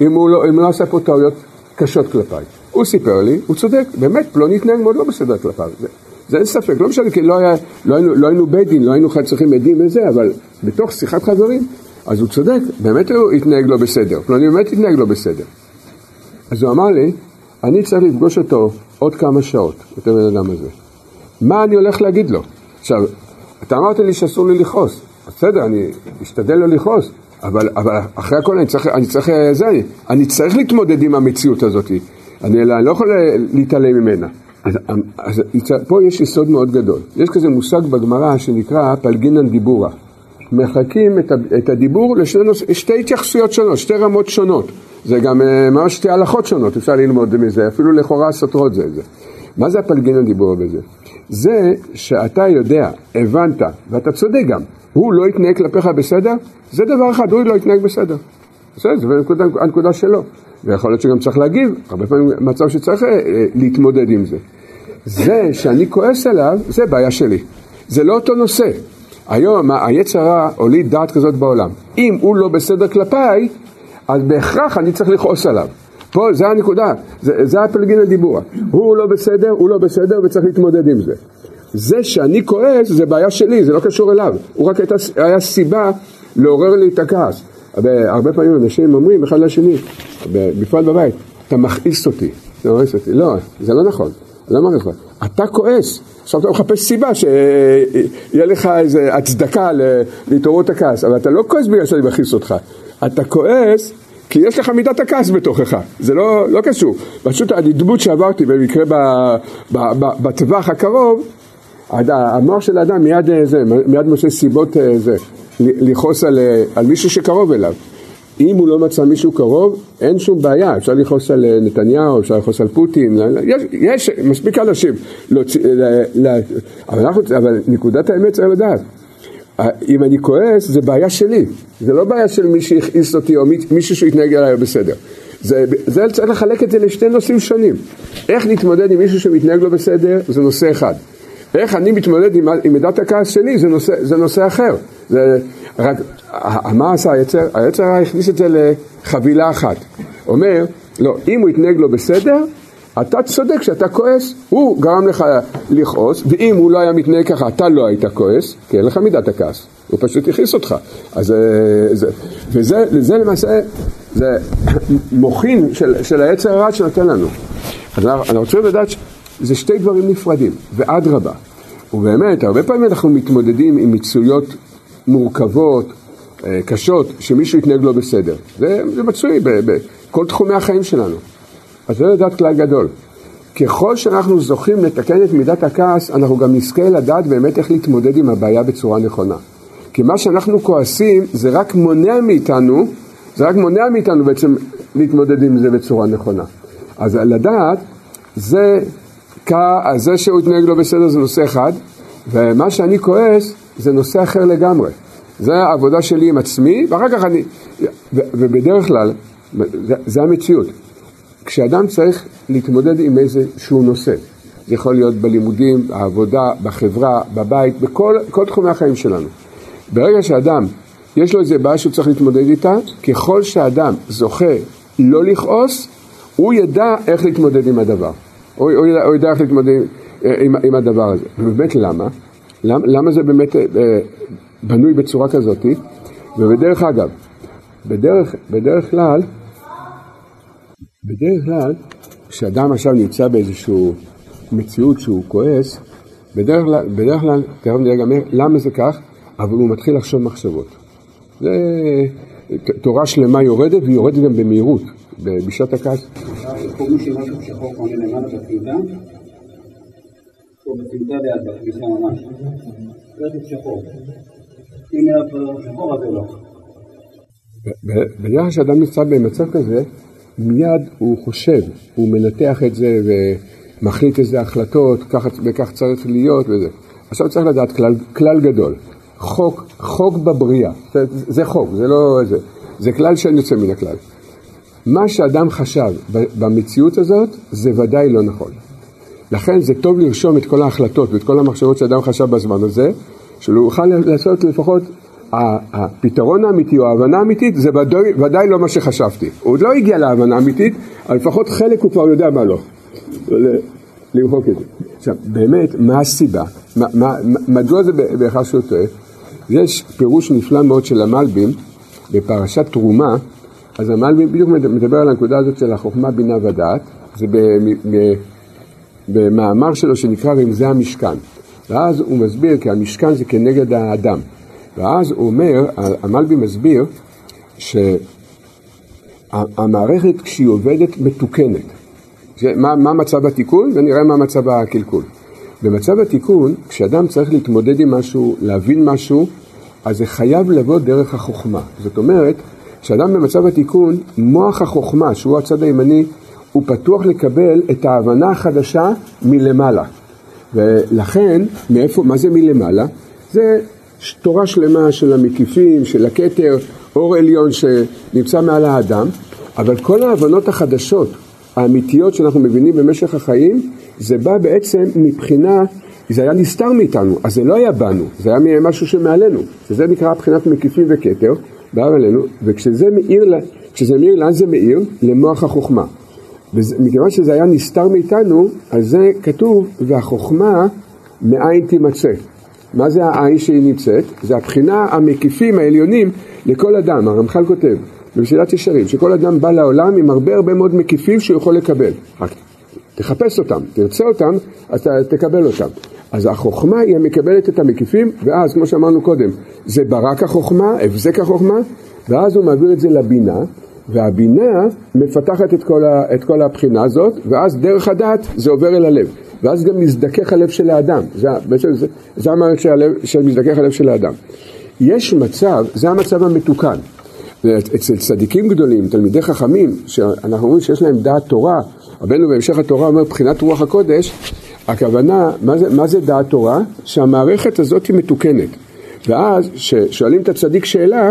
אם הוא לא עשה פה טעויות קשות כלפיי. הוא סיפר לי, הוא צודק, באמת פלוני התנהג מאוד לא בסדר כלפיו. זה אין ספק, לא משנה, כי לא היינו בדין, לא היינו צריכים עדים וזה, אבל בתוך שיחת חברים, אז הוא צודק, באמת הוא התנהג לא בסדר, פלוני באמת התנהג לא בסדר. אז הוא אמר לי, אני צריך לפגוש אותו עוד כמה שעות, את הבן אדם הזה. מה אני הולך להגיד לו? עכשיו, אתה אמרת לי שאסור לי לכעוס, בסדר, אני אשתדל לא לכעוס, אבל אחרי הכל אני צריך להתמודד עם המציאות הזאת, אני לא יכול להתעלם ממנה. אז פה יש יסוד מאוד גדול. יש כזה מושג בגמרא שנקרא פלגינן דיבורה. מחכים את הדיבור לשתי התייחסויות שונות, שתי רמות שונות. זה גם ממש שתי הלכות שונות, אפשר ללמוד מזה, אפילו לכאורה סותרות זה. מה זה הפלגינן דיבורה בזה? זה שאתה יודע, הבנת, ואתה צודק גם, הוא לא יתנהג כלפיך בסדר, זה דבר אחד, הוא לא יתנהג בסדר. בסדר, זה הנקודה שלו. ויכול להיות שגם צריך להגיב, הרבה פעמים מצב שצריך להתמודד עם זה. זה שאני כועס עליו, זה בעיה שלי. זה לא אותו נושא. היום היצרה הוליד דעת כזאת בעולם. אם הוא לא בסדר כלפיי, אז בהכרח אני צריך לכעוס עליו. פה זה הנקודה, זה הפלגין הדיבור. הוא לא בסדר וצריך להתמודד עם זה. זה שאני כועס, זה בעיה שלי, זה לא קשור אליו. הוא רק היה סיבה לעורר לי את הכעס. הרבה פעמים אנשים אומרים אחד לשני, בפועל בבית, אתה מכעיס אותי. לא, זה לא נכון. אתה כועס. עכשיו אתה מחפש סיבה שיהיה לך איזו הצדקה להתעוררות הכעס, אבל אתה לא כועס בגלל שאני מכעיס אותך. אתה כועס כי יש לך מידת הכעס בתוכך. זה לא קשור. פשוט הדדבות שעברתי במקרה בטווח הקרוב, המוח של האדם מיד מושא סיבות זה. לכעוס על מישהו שקרוב אליו. אם הוא לא מצא מישהו קרוב, אין שום בעיה. אפשר לכעוס על נתניהו, אפשר לכעוס על פוטין. יש מספיק אנשים. אבל נקודת האמת צריך לדעת. אם אני כועס, זה בעיה שלי. זה לא בעיה של מי שהכעיס אותי או מישהו שהתנהג עליי בסדר. זה צריך לחלק את זה לשתי נושאים שונים. איך להתמודד עם מישהו שמתנהג לו בסדר, זה נושא אחד. איך אני מתמודד עם מידת הכעס שלי, זה נושא אחר. רק, מה עשה היצר? היצר הכניס את זה לחבילה אחת. אומר, לא, אם הוא יתנהג לו בסדר, אתה צודק שאתה כועס, הוא גרם לך לכעוס, ואם הוא לא היה מתנהג ככה, אתה לא היית כועס, כי אין לך מידת הכעס. הוא פשוט הכעיס אותך. וזה למעשה, זה מוכין של היצר הרע שנותן לנו. אנחנו רוצים לדעת זה שתי דברים נפרדים, ועד רבה. ובאמת, הרבה פעמים אנחנו מתמודדים עם מצויות מורכבות, קשות, שמישהו יתנהג לו בסדר. זה מצוי בכל תחומי החיים שלנו. אז זה לדעת כלל גדול. ככל שאנחנו זוכים לתקן את מידת הכעס, אנחנו גם נזכה לדעת באמת איך להתמודד עם הבעיה בצורה נכונה. כי מה שאנחנו כועסים, זה רק מונע מאיתנו בעצם להתמודד עם זה בצורה נכונה. אז לדעת, אז זה שהוא התנהג לו בסדר זה נושא אחד, ומה שאני כועס זה נושא אחר לגמרי. זה העבודה שלי עם עצמי, ואחר כך ובדרך כלל, זה המציאות. כשאדם צריך להתמודד עם איזשהו נושא, זה יכול להיות בלימודים, העבודה, בחברה, בבית, בכל תחומי החיים שלנו. ברגע שאדם, יש לו איזה בעיה שהוא צריך להתמודד איתה, ככל שאדם זוכה לא לכעוס, הוא ידע איך להתמודד עם הדבר. או ידע איך להתמודד עם הדבר הזה. ובאמת למה? למה זה באמת בנוי בצורה כזאת? ובדרך אגב, בדרך כלל, כשאדם עכשיו נמצא באיזשהו המציאות שהוא כועס, בדרך כלל תרם לי לגמר למה זה כך, אבל הוא מתחיל לחשוב מחשבות. זה תורה שלמה יורדת, והיא יורדת גם במהירות, בשעת הכעס. קוראים שמשהו שחור קוראים למעלה בתעידה, או בתעידה ליד, בכניסה ממש. רצף שחור. הנה השחור הזה לא. בדרך שאדם נמצא במצב כזה, מיד הוא חושב, הוא מנתח את זה ומחליט איזה החלטות, וכך צריך להיות וזה. עכשיו צריך לדעת כלל גדול. חוק בבריאה. זה חוק, זה לא זה. זה כלל שאני יוצא מן הכלל. מה שאדם חשב במציאות הזאת, זה ודאי לא נכון. לכן זה טוב לרשום את כל ההחלטות ואת כל המחשבות שאדם חשב בזמן הזה, שהוא יוכל לעשות לפחות הפתרון האמיתי או ההבנה האמיתית, זה ודאי לא מה שחשבתי. הוא עוד לא הגיע להבנה האמיתית, אבל לפחות חלק הוא כבר יודע מה לא. למחוק את זה. עכשיו, באמת, מה הסיבה? מדוע זה בהכרח שהוא טועה? יש פירוש נפלא מאוד של המלבים, בפרשת תרומה, אז המלבים בדיוק מדבר על הנקודה הזאת של החוכמה, בינה ודעת, זה במאמר שלו שנקרא רמזי המשכן. ואז הוא מסביר כי המשכן זה כנגד האדם. ואז הוא אומר, המלבי מסביר שהמערכת כשהיא עובדת מתוקנת. מה מצב התיקון? ונראה מה מצב הקלקול. במצב התיקון, כשאדם צריך להתמודד עם משהו, להבין משהו, אז זה חייב לבוא דרך החוכמה. זאת אומרת, כשאדם במצב התיקון, מוח החוכמה, שהוא הצד הימני, הוא פתוח לקבל את ההבנה החדשה מלמעלה. ולכן, מאיפה, מה זה מלמעלה? זה תורה שלמה של המקיפים, של הכתר, אור עליון שנמצא מעל האדם, אבל כל ההבנות החדשות, האמיתיות שאנחנו מבינים במשך החיים, זה בא בעצם מבחינה, זה היה נסתר מאיתנו, אז זה לא היה בנו, זה היה משהו שמעלינו, שזה נקרא מבחינת מקיפים וכתר, בא עלינו, וכשזה מאיר, לאן זה מאיר? למוח החוכמה. ומכיוון שזה היה נסתר מאיתנו, אז זה כתוב, והחוכמה מאין תימצא. מה זה העין שהיא נמצאת? זה הבחינה המקיפים העליונים לכל אדם. הרמחל כותב במסילת ישרים, שכל אדם בא לעולם עם הרבה מאוד מקיפים שהוא יכול לקבל. רק תחפש אותם, תרצה אותם, אז תקבל אותם. אז החוכמה היא המקבלת את המקיפים, ואז כמו שאמרנו קודם, זה ברק החוכמה, הבזק החוכמה, ואז הוא מעביר את זה לבינה, והבינה מפתחת את כל הבחינה הזאת, ואז דרך הדעת זה עובר אל הלב. ואז גם מזדקך הלב של האדם. זה המערכת של מזדקך הלב של האדם. יש מצב, זה המצב המתוקן. אצל צדיקים גדולים, תלמידי חכמים, שאנחנו אומרים שיש להם דעת תורה, רבנו בהמשך התורה אומר, בחינת רוח הקודש, הכוונה, מה זה דעת תורה? שהמערכת הזאת היא מתוקנת. ואז, ששואלים את הצדיק שאלה,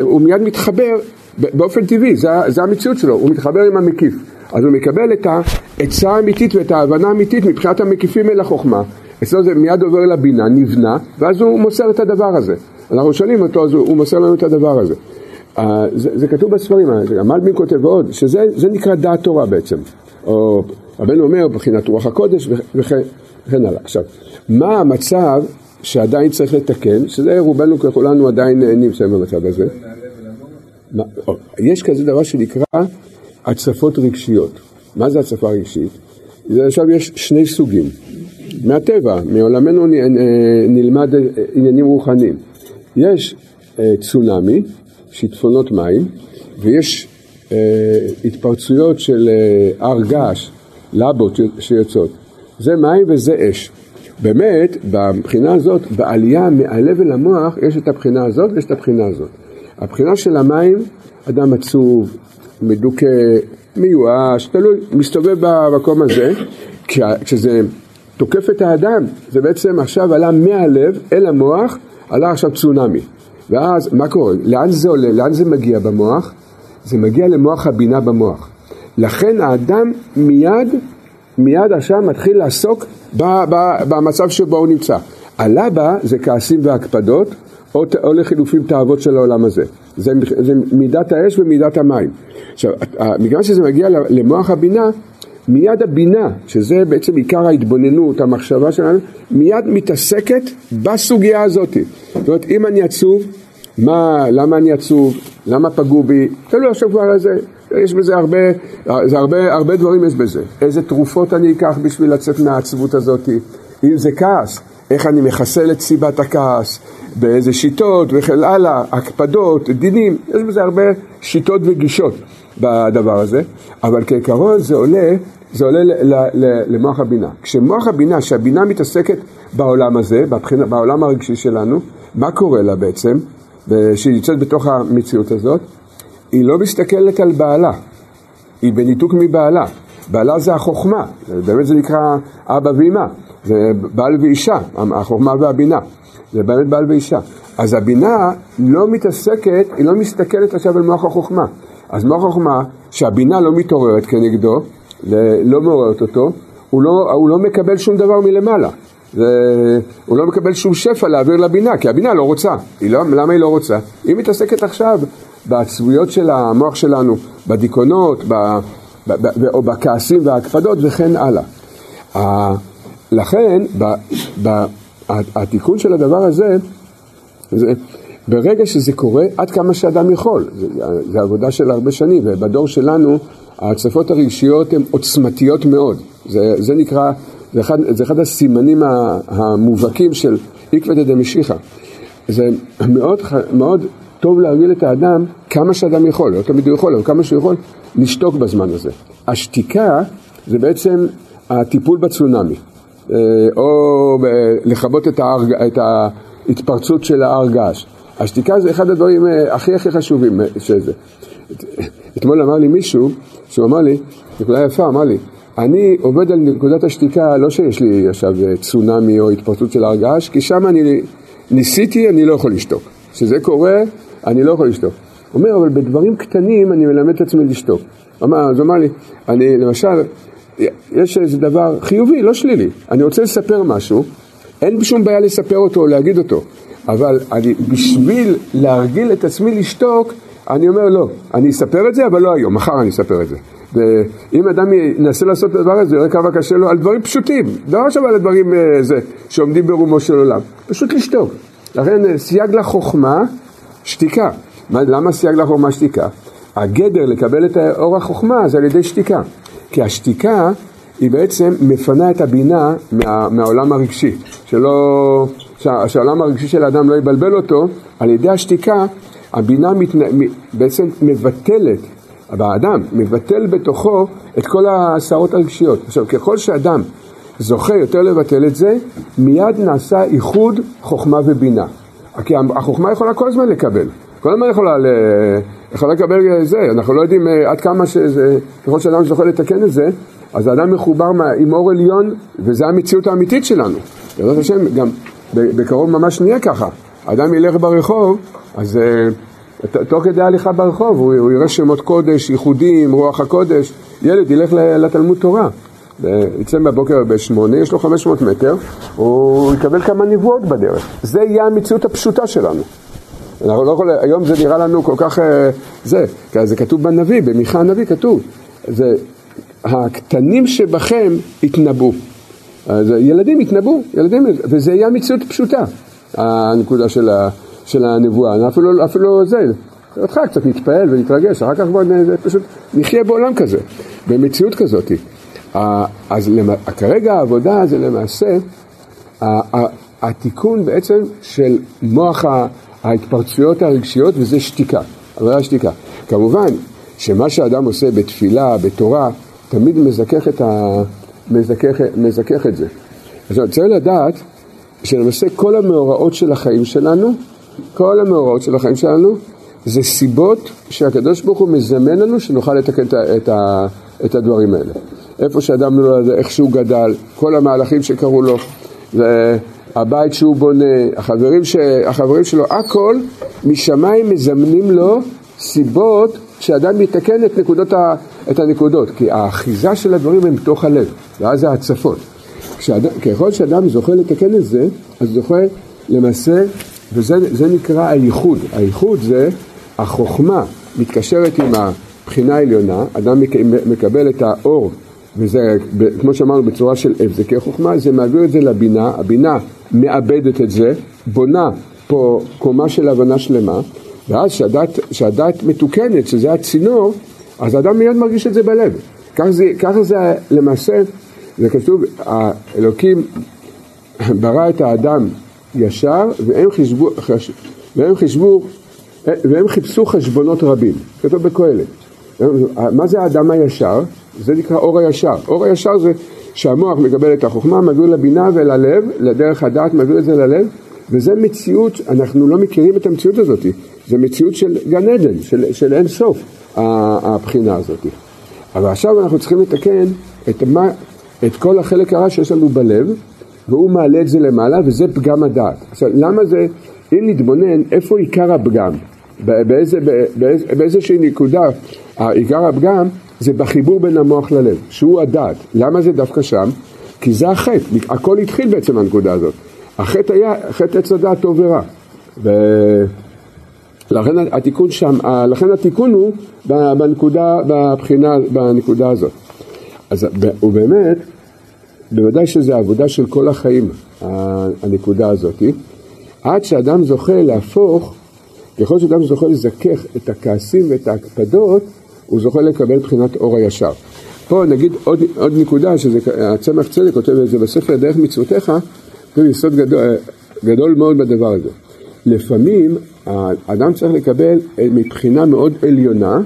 הוא מיד מתחבר באופן טבעי, זה המציאות שלו, הוא מתחבר עם המקיף. אז הוא מקבל את העצה האמיתית ואת ההבנה האמיתית מבחינת המקיפים אל החוכמה. אצלו זה מיד עובר לבינה, נבנה, ואז הוא מוסר את הדבר הזה. אנחנו שואלים אותו, אז הוא מוסר לנו את הדבר הזה. זה כתוב בספרים, המלבים כותב עוד, שזה נקרא דעת תורה בעצם. או רבנו אומר, בחינת רוח הקודש וכן הלאה. עכשיו, מה המצב שעדיין צריך לתקן, שזה רובנו ככולנו עדיין נמצאים במצב הזה? יש כזה דבר שנקרא הצפות רגשיות. מה זה הצפה רגשית? עכשיו יש שני סוגים. מהטבע, מעולמנו נלמד עניינים רוחניים. יש צונאמי, שיטפונות מים, ויש התפרצויות של הר געש, לבות שיוצאות. זה מים וזה אש. באמת, בבחינה הזאת, בעלייה מהלב אל המוח, יש את הבחינה הזאת ויש את הבחינה הזאת. הבחינה של המים, אדם עצוב, מדוכא, מיואש, תלוי, מסתובב במקום הזה, כשזה תוקף את האדם, זה בעצם עכשיו עלה מהלב אל המוח, עלה עכשיו צונאמי. ואז מה קורה? לאן זה עולה? לאן זה מגיע במוח? זה מגיע למוח הבינה במוח. לכן האדם מיד עכשיו מתחיל לעסוק במצב שבו הוא נמצא. עלה בה זה כעסים והקפדות, או לחילופים תאוות של העולם הזה. זה מידת האש ומידת המים. עכשיו, מכיוון שזה מגיע למוח הבינה, מיד הבינה, שזה בעצם עיקר ההתבוננות, המחשבה שלנו, מיד מתעסקת בסוגיה הזאת. זאת אומרת, אם אני עצוב, למה אני עצוב? למה פגעו בי? תלוי עכשיו כבר על זה. יש בזה הרבה דברים יש בזה. איזה תרופות אני אקח בשביל לצאת מהעצבות הזאת? אם זה כעס, איך אני מחסל את סיבת הכעס? באיזה שיטות וכן הלאה, הקפדות, דינים, יש בזה הרבה שיטות וגישות בדבר הזה, אבל כעיקרון זה עולה למוח הבינה. כשמוח הבינה, שהבינה מתעסקת בעולם הזה, בעולם הרגשי שלנו, מה קורה לה בעצם, שהיא יוצאת בתוך המציאות הזאת? היא לא מסתכלת על בעלה, היא בניתוק מבעלה. בעלה זה החוכמה, באמת זה נקרא אבא ואמא, זה בעל ואישה, החוכמה והבינה. זה באמת בעל ואישה. אז הבינה לא מתעסקת, היא לא מסתכלת עכשיו על מוח החוכמה. אז מוח החוכמה, שהבינה לא מתעוררת כנגדו, לא מעוררת אותו, הוא לא מקבל שום דבר מלמעלה. הוא לא מקבל שום שפע להעביר לבינה, כי הבינה לא רוצה. למה היא לא רוצה? היא מתעסקת עכשיו בעצבויות של המוח שלנו, בדיכאונות, או בכעסים וההקפדות וכן הלאה. לכן, התיקון של הדבר הזה, ברגע שזה קורה, עד כמה שאדם יכול, זה עבודה של הרבה שנים, ובדור שלנו, ההצפות הרגשיות הן עוצמתיות מאוד. זה נקרא, זה אחד הסימנים המובהקים של עקבתא דמשיחא. זה מאוד, מאוד טוב להרגיל את האדם, כמה שאדם יכול, לא תמיד הוא יכול, אבל כמה שהוא יכול, לשתוק בזמן הזה. השתיקה זה בעצם הטיפול בצונאמי. או לכבות את ההתפרצות של ההר געש. השתיקה זה אחד הדברים הכי חשובים שזה. אתמול אמר לי מישהו, שהוא אמר לי, נקודה יפה, אמר לי, אני עובד על נקודת השתיקה, לא שיש לי עכשיו צונאמי או התפרצות של ההר געש, כי שם אני ניסיתי, אני לא יכול לשתוק. שזה קורה, אני לא יכול לשתוק. הוא אומר, אבל בדברים קטנים אני מלמד את עצמי לשתוק. אז אמר לי, אני למשל, יש איזה דבר חיובי, לא שלילי. אני רוצה לספר משהו, אין בשום בעיה לספר אותו או להגיד אותו, אבל אני, בשביל להרגיל את עצמי לשתוק, אני אומר לא, אני אספר את זה, אבל לא היום, מחר אני אספר את זה. ואם אדם ינסה לעשות את הדבר הזה, רק קשה לו על דברים פשוטים, דבר שבל על דברים שעומדים ברומו של עולם, פשוט לשתוק. לכן סייג לחוכמה, שתיקה. למה סייג לחוכמה, שתיקה? הגדר לקבל את אור החוכמה זה על ידי שתיקה. כי השתיקה היא בעצם מפנה את הבינה מהעולם הרגשי, שהעולם הרגשי של האדם לא יבלבל אותו. על ידי השתיקה הבינה בעצם מבטלת, האדם מבטל בתוכו את כל הסערות הרגשיות. עכשיו, ככל שאדם זוכה יותר לבטל את זה, מיד נעשה איחוד חוכמה ובינה, כי החוכמה יכולה כל הזמן לקבל, כל הזמן יכולה לקבל זה, אנחנו לא יודעים עד כמה שזה, ככל שאדם זוכה לתקן את זה, אז האדם מחובר עם אור עליון, וזה המציאות האמיתית שלנו. בעזרת השם, גם בקרוב ממש נהיה ככה, האדם ילך ברחוב, אז תוך כדי הליכה ברחוב, הוא יראה שמות קודש, ייחודים, רוח הקודש, ילד ילך לתלמוד תורה, יצא בבוקר ב8, יש לו 500 מטר, הוא יקבל כמה נבואות בדרך, זה יהיה המציאות הפשוטה שלנו. אנחנו לא יכולים, היום זה נראה לנו כל כך, זה כתוב בנביא, במיכה הנביא כתוב, זה הקטנים שבכם התנבאו, ילדים התנבאו, וזה היה מציאות פשוטה, הנקודה של הנבואה, אפילו זה, אותך קצת נתפעל ונתרגש, אחר כך בוא פשוט נחיה בעולם כזה, במציאות כזאת. אז כרגע העבודה זה למעשה, התיקון בעצם של מוח ההתפרצויות הרגשיות, וזה שתיקה, עבודה שתיקה. כמובן שמה שאדם עושה בתפילה, בתורה, תמיד מזכך את זה. אז אני רוצה לדעת שלמעשה כל המאורעות של החיים שלנו, כל המאורעות של החיים שלנו, זה סיבות שהקדוש ברוך הוא מזמן לנו שנוכל לתקן את הדברים האלה. איפה שאדם לא יודע, איך שהוא גדל, כל המהלכים שקרו לו, הבית שהוא בונה, החברים שלו, הכל משמיים מזמנים לו סיבות שאדם מתקן את הנקודות, כי האחיזה של הדברים הם בתוך הלב, ואז ההצפות. ככל שאדם זוכה לתקן את זה, אז זוכה למעשה, וזה נקרא הייחוד. הייחוד זה החוכמה מתקשרת עם הבחינה העליונה, אדם מקבל את האור, וזה, כמו שאמרנו, בצורה של הבזקי חוכמה, זה מעביר את זה לבינה, הבינה מאבדת את זה, בונה פה קומה של הבנה שלמה, ואז שהדת מתוקנת, שזה הצינור, אז האדם מיד מרגיש את זה בלב. ככה זה למעשה, זה כתוב, האלוקים ברא את האדם ישר, והם חיפשו חשבונות רבים. כתוב בקהלת. מה זה האדם הישר? זה נקרא אור הישר. אור הישר זה שהמוח מקבל את החוכמה, מביא לבינה וללב, לדרך הדעת, מביא את זה ללב, וזה מציאות, אנחנו לא מכירים את המציאות הזאת, זה מציאות של גן עדן, של אין סוף, הבחינה הזאת. אבל עכשיו אנחנו צריכים לתקן את כל החלק הרע שיש לנו בלב, והוא מעלה את זה למעלה, וזה פגם הדעת. עכשיו, למה זה, אם נתבונן, איפה עיקר הפגם? באיזושהי נקודה, עיקר הפגם, זה בחיבור בין המוח ללב, שהוא הדעת. למה זה דווקא שם? כי זה החטא, הכל התחיל בעצם הנקודה הזאת. החטא היה, חטא עץ הדעת טוב ורע. לכן התיקון הוא בנקודה הזאת. אז הוא באמת, בוודאי שזו העבודה של כל החיים, הנקודה הזאת, עד שאדם זוכה להפוך, ככל שאדם זוכה לזכך את הכעסים ואת ההקפדות, הוא זוכה לקבל בחינת אור הישר. פה נגיד עוד נקודה, שזה הצמח צדק כותב את זה בספר דרך מצוותיך, זה יסוד גדול מאוד בדבר הזה. לפעמים האדם צריך לקבל מבחינה מאוד עליונה,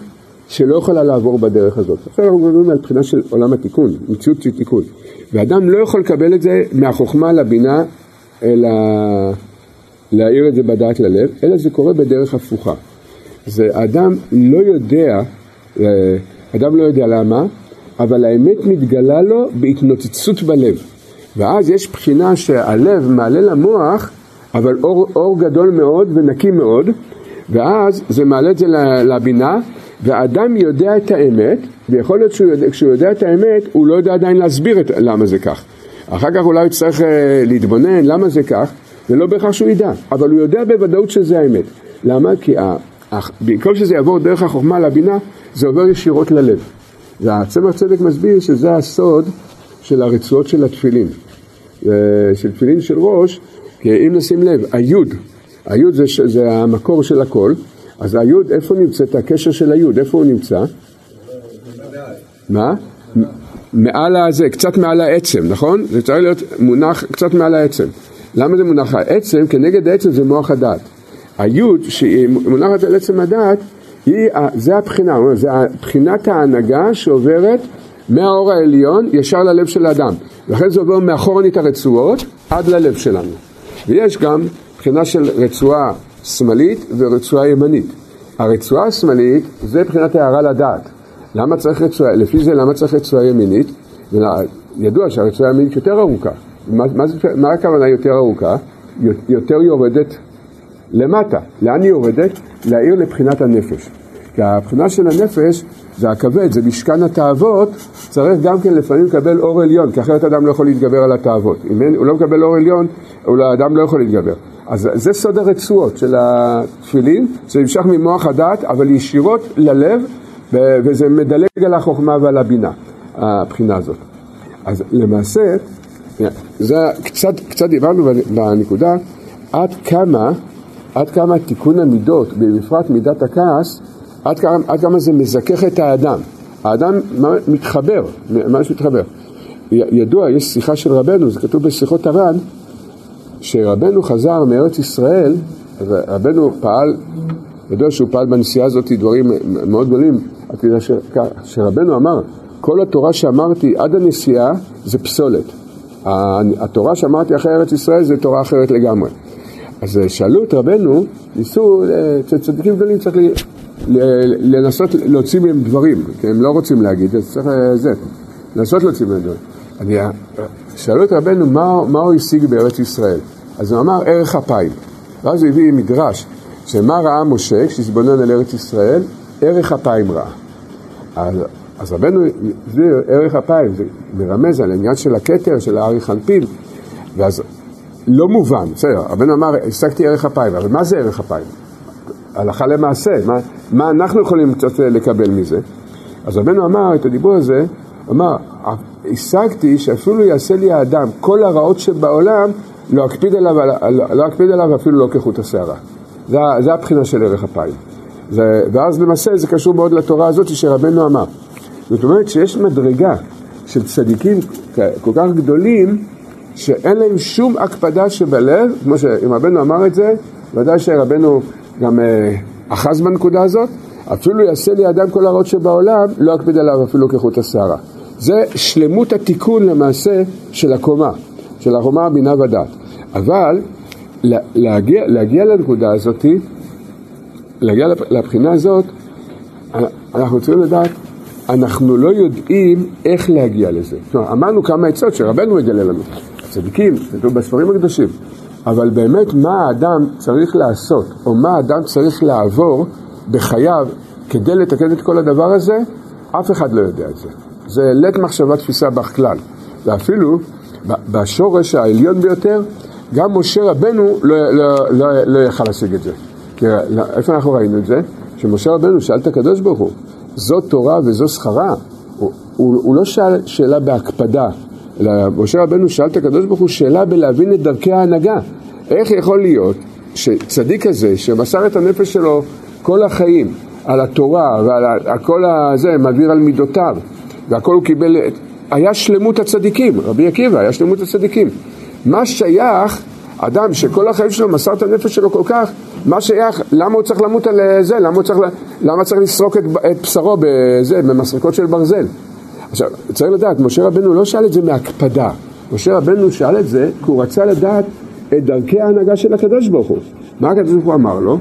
שלא יכולה לעבור בדרך הזאת. עכשיו אנחנו מדברים על בחינה של עולם התיקון, מציאות של תיקון. ואדם לא יכול לקבל את זה מהחוכמה לבינה, אלא להעיר את זה בדעת ללב, אלא זה קורה בדרך הפוכה. זה אדם לא יודע למה, אבל האמת מתגלה לו בהתנוצצות בלב. ואז יש בחינה שהלב מעלה למוח, אבל אור גדול מאוד ונקי מאוד, ואז זה מעלה את זה לבינה, והאדם יודע את האמת, ויכול להיות כשהוא יודע את האמת, הוא לא יודע עדיין להסביר למה זה כך. אחר כך אולי צריך להתבונן למה זה כך, ולא בהכרח שהוא ידע, אבל הוא יודע בוודאות שזה האמת. למה? כי כל שזה יעבור דרך החוכמה לבינה, זה עובר ישירות ללב. והצמח צדק מסביר שזה הסוד של הרצועות של התפילין, של תפילין של ראש, כי אם נשים לב, היוד זה המקור של הכל, אז היוד, איפה נמצא את הקשר של היוד? איפה הוא נמצא? מה? מעל הזה, קצת מעל העצם, נכון? זה צריך להיות מונח קצת מעל העצם. למה זה מונח העצם? כנגד העצם זה מוח הדעת. היוד שהיא מונחת על עצם הדעת, זה הבחינה, זה בחינת ההנהגה שעוברת מהאור העליון ישר ללב של האדם. לכן זה עובר מאחורנית הרצועות עד ללב שלנו. ויש גם בחינה של רצועה שמאלית ורצועה ימנית. הרצועה השמאלית זה בחינת הערה לדעת. למה צריך רצועה ימינית? ידוע שהרצועה ימינית יותר ארוכה. מה הכוונה יותר ארוכה? יותר יורדת למטה. לאן היא יורדת? להעיר לבחינת הנפש. כי הבחינה של הנפש זה הכבד, זה משכן התאוות, צריך גם כן לפעמים לקבל אור עליון, כי אחרת אדם לא יכול להתגבר על התאוות. אם הוא לא מקבל אור עליון, האדם לא יכול להתגבר. אז זה סוד הרצועות של התפילין, שנמשך ממוח הדעת, אבל ישירות ללב, וזה מדלג על החוכמה ועל הבינה, הבחינה הזאת. אז למעשה, זה קצת דיברנו בנקודה, עד כמה תיקון המידות, בפרט מידת הכעס, עד כמה זה מזכך את האדם. האדם מתחבר, ממש מתחבר. ידוע, יש שיחה של רבנו, זה כתוב בשיחות הר"ן, שרבנו חזר מארץ ישראל, רבנו פעל, ידוע שהוא פעל בנסיעה הזאת דברים מאוד גדולים, שרבנו אמר, כל התורה שאמרתי עד הנסיעה זה פסולת. התורה שאמרתי אחרי ארץ ישראל זה תורה אחרת לגמרי. אז שאלו את רבנו, ניסו, צדיקים גדולים צריך לנסות להוציא מהם דברים, כי הם לא רוצים להגיד, אז צריך לנסות להוציא מהם דברים. שאלו את רבנו מה הוא השיג בארץ ישראל. אז הוא אמר ערך אפיים. ואז הוא הביא מדרש, שמה ראה משה כשהתבונן על ארץ ישראל? ערך אפיים ראה. אז רבנו הסביר ערך אפיים, זה מרמז על העניין של הכתר, של האריך אנפין, ואז לא מובן, בסדר, רבנו אמר, השגתי ערך אפיים, אבל מה זה ערך אפיים? הלכה למעשה, מה אנחנו יכולים קצת לקבל מזה? אז רבנו אמר, את הדיבור הזה, אמר, השגתי שאפילו יעשה לי האדם, כל הרעות שבעולם, לא אקפיד עליו אפילו לא כחוט השערה. זה הבחינה של ערך אפיים. ואז למעשה זה קשור מאוד לתורה הזאת שרבנו אמר. זאת אומרת שיש מדרגה של צדיקים כל כך גדולים שאין להם שום הקפדה שבלב, כמו שאם רבנו אמר את זה, ודאי שרבנו גם אחז בנקודה הזאת, אפילו יעשה לי אדם כל הרעות שבעולם, לא אקפיד עליו אפילו כחוט השערה. זה שלמות התיקון למעשה של הקומה, של החומה הבינה ודעת. אבל להגיע לנקודה הזאת, להגיע לבחינה הזאת, אנחנו צריכים לדעת, אנחנו לא יודעים איך להגיע לזה. כלומר, אמרנו כמה עצות שרבנו מגלה לנו, הצדיקים, כתוב בספרים הקדושים, אבל באמת מה האדם צריך לעשות, או מה האדם צריך לעבור בחייו כדי לתקן את כל הדבר הזה, אף אחד לא יודע את זה. זה לית מחשבה תפיסה בכלל. ואפילו בשורש העליון ביותר, גם משה רבנו לא יכל להשיג את זה. כי איפה אנחנו ראינו את זה? שמשה רבנו שאל את הקדוש ברוך הוא, זו תורה וזו שכרה. הוא לא שאל שאלה בהקפדה, אלא משה רבנו שאל את הקדוש ברוך הוא שאלה בלהבין את דרכי ההנהגה. איך יכול להיות שצדיק הזה שמסר את הנפש שלו כל החיים על התורה ועל כל הזה, מעביר על מידותיו והכל הוא קיבל, היה שלמות הצדיקים, רבי עקיבא היה שלמות הצדיקים. מה שייך אדם שכל החיים שלו מסר את הנפש שלו כל כך, מה שייך, למה הוא צריך למות על זה, למה צריך לסרוק את בשרו בזה, במסרקות של ברזל? עכשיו, צריך לדעת, משה רבנו לא שאל את זה מהקפדה, משה רבנו שאל את זה כי הוא רצה לדעת את דרכי ההנהגה של הקדוש ברוך הוא. מה הקדוש ברוך הוא אמר לו?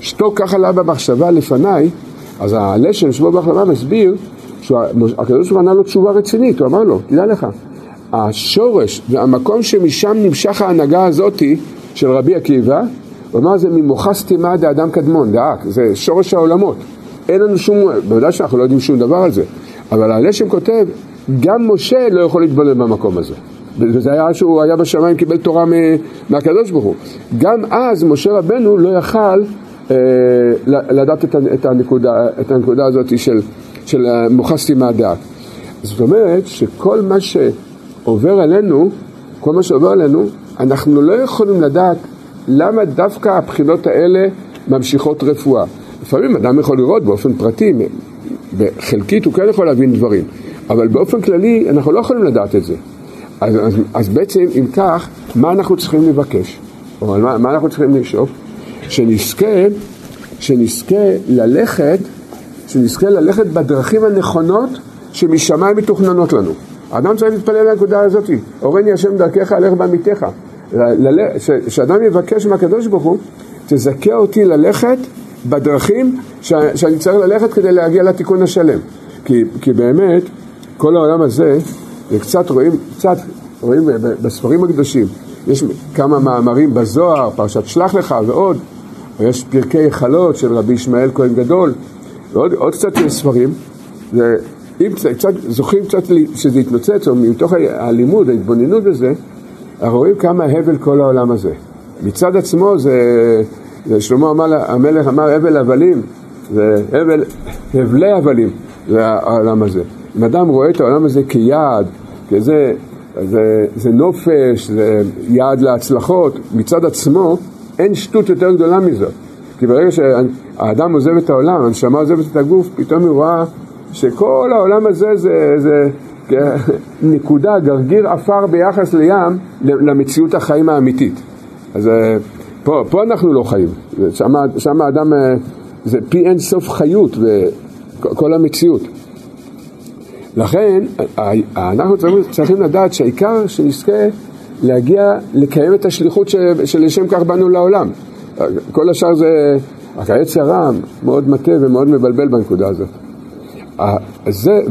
שתו כך עלה במחשבה לפניי, אז הלשם שבו בהחלמה מסביר שהקדוש ברוך הוא ענה לו תשובה רצינית, הוא אמר לו, תדע לך, השורש והמקום שמשם נמשך ההנהגה הזאת של רבי עקיבא, הוא אמר זה ממוחה סתימה דאדם קדמון, דאק, זה שורש העולמות, אין לנו שום, בוודאי שאנחנו לא יודעים שום דבר על זה, אבל הלשם כותב, גם משה לא יכול להתבונן במקום הזה, וזה היה שהוא היה בשמיים, קיבל תורה מהקדוש ברוך הוא, גם אז משה רבנו לא יכל לדעת את הנקודה הזאת של מוחסתי מהדעת. זאת אומרת שכל מה שעובר עלינו, כל מה שעובר עלינו, אנחנו לא יכולים לדעת למה דווקא הבחינות האלה ממשיכות רפואה. לפעמים אדם יכול לראות באופן פרטי, בחלקית הוא כן יכול להבין דברים, אבל באופן כללי אנחנו לא יכולים לדעת את זה. אז בעצם אם כך, מה אנחנו צריכים לבקש? או מה אנחנו צריכים לשאוף? שנזכה ללכת בדרכים הנכונות שמשמיים מתוכננות לנו. אדם צריך להתפלל לנקודה הזאת, אורני השם דרכך, הלך בעמיתך. שאדם יבקש מהקדוש ברוך הוא, תזכה אותי ללכת בדרכים שאני צריך ללכת כדי להגיע לתיקון השלם. כי באמת, כל העולם הזה, וקצת רואים בספרים הקדושים, יש כמה מאמרים בזוהר, פרשת שלח לך ועוד, יש פרקי היחלות של רבי ישמעאל כהן גדול, ועוד קצת ספרים, ואם זוכים שזה יתנוצץ, או מתוך הלימוד, ההתבוננות בזה, רואים כמה הבל כל העולם הזה. מצד עצמו, זה שלמה המלך אמר, הבל הבלים, זה הבלי הבלים, זה העולם הזה. אם אדם רואה את העולם הזה כיעד, זה נופש, זה יעד להצלחות, מצד עצמו, אין שטות יותר גדולה מזאת. כי ברגע שהאדם עוזב את העולם, הנשמה עוזבת את הגוף, פתאום היא רואה שכל העולם הזה זה נקודה, גרגיר אפר ביחס לים, למציאות החיים האמיתית. אז פה אנחנו לא חיים. שם האדם, זה פי אין סוף חיות וכל המציאות. לכן, אנחנו צריכים לדעת שהעיקר שנזכה להגיע לקיים את השליחות שלשם כך באנו לעולם. כל השאר זה הקייץ הרם מאוד מטה ומאוד מבלבל בנקודה הזאת.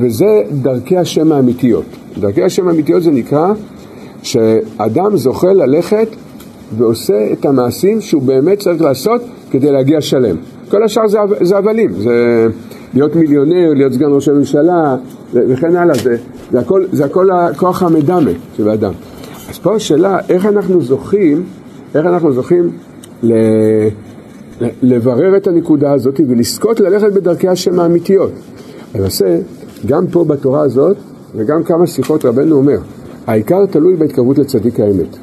וזה דרכי השם האמיתיות. דרכי השם האמיתיות זה נקרא שאדם זוכה ללכת ועושה את המעשים שהוא באמת צריך לעשות כדי להגיע שלם. כל השאר זה הבלים, זה להיות מיליונר, להיות סגן ראש הממשלה וכן הלאה. זה הכל הכוח המדמה של האדם. אז פה השאלה, איך אנחנו זוכים לברר את הנקודה הזאת ולזכות ללכת בדרכי השם האמיתיות. למעשה, גם פה בתורה הזאת, וגם כמה שיחות רבנו אומר, העיקר תלוי בהתקרבות לצדיק האמת.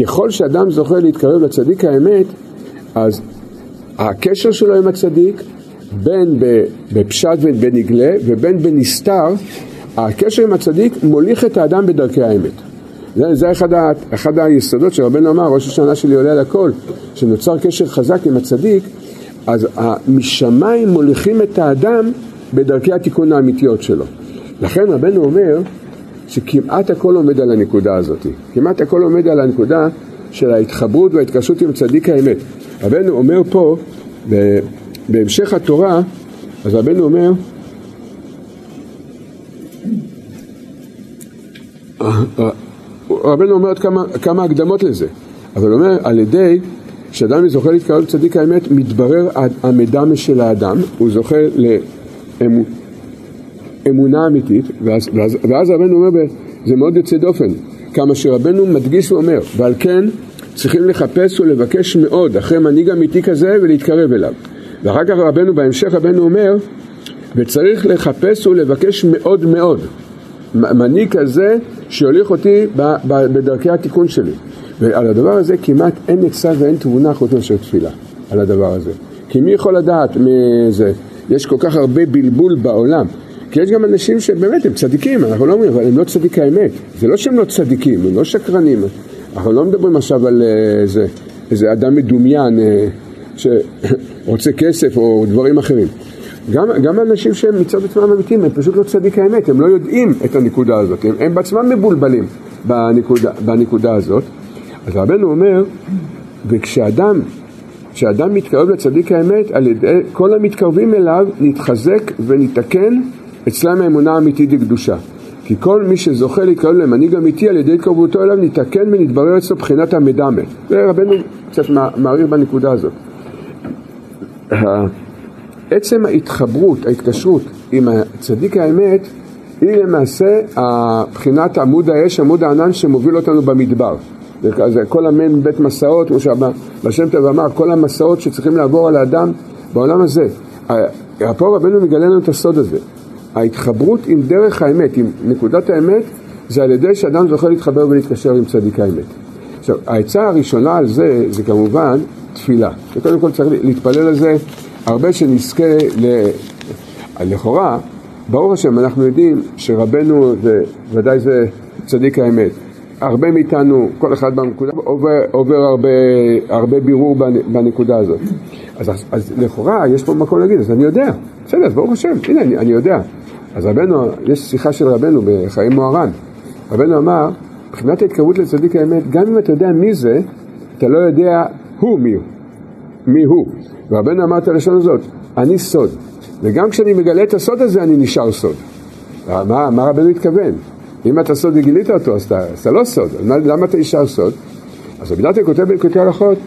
ככל שאדם זוכה להתקרב לצדיק האמת, אז הקשר שלו עם הצדיק, בין בפשט ובנגלה ובין בנסתר, הקשר עם הצדיק מוליך את האדם בדרכי האמת. זה אחד היסודות שרבנו אמר, ראש השנה שלי עולה על הכל, שנוצר קשר חזק עם הצדיק, אז משמיים מוליכים את האדם בדרכי התיקון האמיתיות שלו. לכן רבנו אומר שכמעט הכל עומד על הנקודה הזאת, כמעט הכל עומד על הנקודה של ההתחברות וההתקשרות עם צדיק האמת. רבנו אומר פה בהמשך התורה, אז רבנו אומר, עוד כמה הקדמות לזה, אבל אומר, על ידי שאדם זוכה להתקרב לצדיק האמת, מתברר המידע של האדם, הוא זוכה לאמונה אמיתית. ואז רבנו אומר, זה מאוד יוצא דופן כמה שרבנו מדגיש ואומר, ועל כן צריכים לחפש ולבקש מאוד אחרי מנהיג אמיתי כזה ולהתקרב אליו. ואחר כך רבנו בהמשך, רבנו אומר, וצריך לחפש ולבקש מאוד מאוד מנהיג כזה שיוליך אותי בדרכי התיקון שלי. ועל הדבר הזה כמעט אין עצה ואין תבונה חוץ מאשר תפילה על הדבר הזה, כי מי יכול לדעת מזה? יש כל כך הרבה בלבול בעולם, כי יש גם אנשים שבאמת הם צדיקים, אנחנו לא אומרים, אבל הם לא צדיק האמת. זה לא שהם לא צדיקים, הם לא שקרנים, אנחנו לא מדברים עכשיו על איזה אדם מדומיין שרוצה כסף או דברים אחרים. גם אנשים שהם מצד עצמם אמיתיים, הם פשוט לא צדיק האמת, הם לא יודעים את הנקודה הזאת, הם בעצמם מבולבלים בנקודה הזאת. אז רבנו אומר, וכשאדם מתקרב לצדיק האמת, על ידי כל המתקרבים אליו נתחזק ונתקן אצלם האמונה האמיתית לקדושה, כי כל מי שזוכה להתקרב למנהיג אמיתי, על ידי התקרבותו אליו נתקן ונתברר אצלו בחינת המדמה. רבנו קצת מעריך בנקודה הזאת. עצם ההתחברות, ההתקשרות עם הצדיק האמת, היא למעשה בחינת עמוד האש, עמוד הענן שמוביל אותנו במדבר. זה כל המם בית מסעות, כמו שהבעל שם טוב אמר, כל המסעות שצריכים לעבור על האדם בעולם הזה. פה רבנו מגלה לנו את הסוד הזה. ההתחברות עם דרך האמת, עם נקודת האמת, זה על ידי שאדם זוכה להתחבר ולהתקשר עם צדיק האמת. עכשיו, העצה הראשונה על זה, זה כמובן תפילה. קודם כל צריך להתפלל על זה, הרבה שנזכה לכאורה, ברוך השם אנחנו יודעים שרבנו, ודאי זה צדיק האמת. הרבה מאיתנו, כל אחד בנקודה, עובר הרבה בירור בנקודה הזאת. אז לכאורה יש פה מקום להגיד, אז אני יודע. בסדר, אז ברוך השם, הנה אני יודע. אז רבנו, יש שיחה של רבנו בחיים מוהר"ן. רבנו אמר, מבחינת ההתקרבות לצדיק האמת, גם אם אתה יודע מי זה, אתה לא יודע מי הוא. ורבנו אמר את הלשון הזאת, אני סוד. וגם כשאני מגלה את הסוד הזה, אני נשאר סוד. מה רבנו התכוון? אם אתה סוד וגילית אותו, אז אתה לא סוד. למה אתה נשאר סוד? אז רבי נתן כותב בליקוטי הלכות,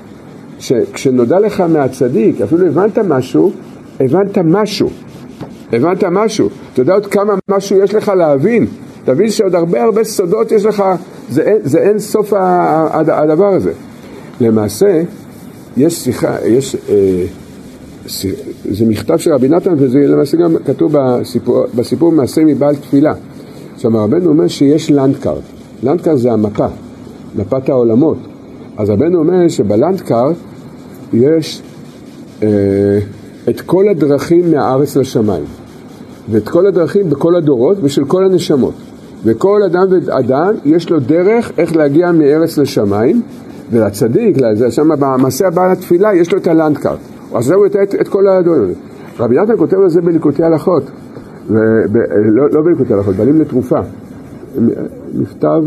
שכשנודע לך מהצדיק, אפילו הבנת משהו. אתה יודע עוד כמה משהו יש לך להבין. תבין שעוד הרבה סודות יש לך, זה אין סוף הדבר הזה. למעשה, יש שיחה, זה מכתב של רבי נתן, וזה למעשה גם כתוב בסיפור מעשה מבעל תפילה. זאת אומרת, רבנו אומר שיש לנדקארט. לנדקארט זה המפה, מפת העולמות. אז רבנו אומר שבלנדקארט יש את כל הדרכים מהארץ לשמיים, ואת כל הדרכים בכל הדורות ושל כל הנשמות. וכל אדם ואדם יש לו דרך איך להגיע מארץ לשמיים, ולצדיק, שם במעשה הבא לתפילה, יש לו את הלנדקארט. אז זהו את כל הדורות. רבי נתן כותב על זה בליקוטי הלכות. לא בליקוטי הלכות, בעלים לתרופה, מכתב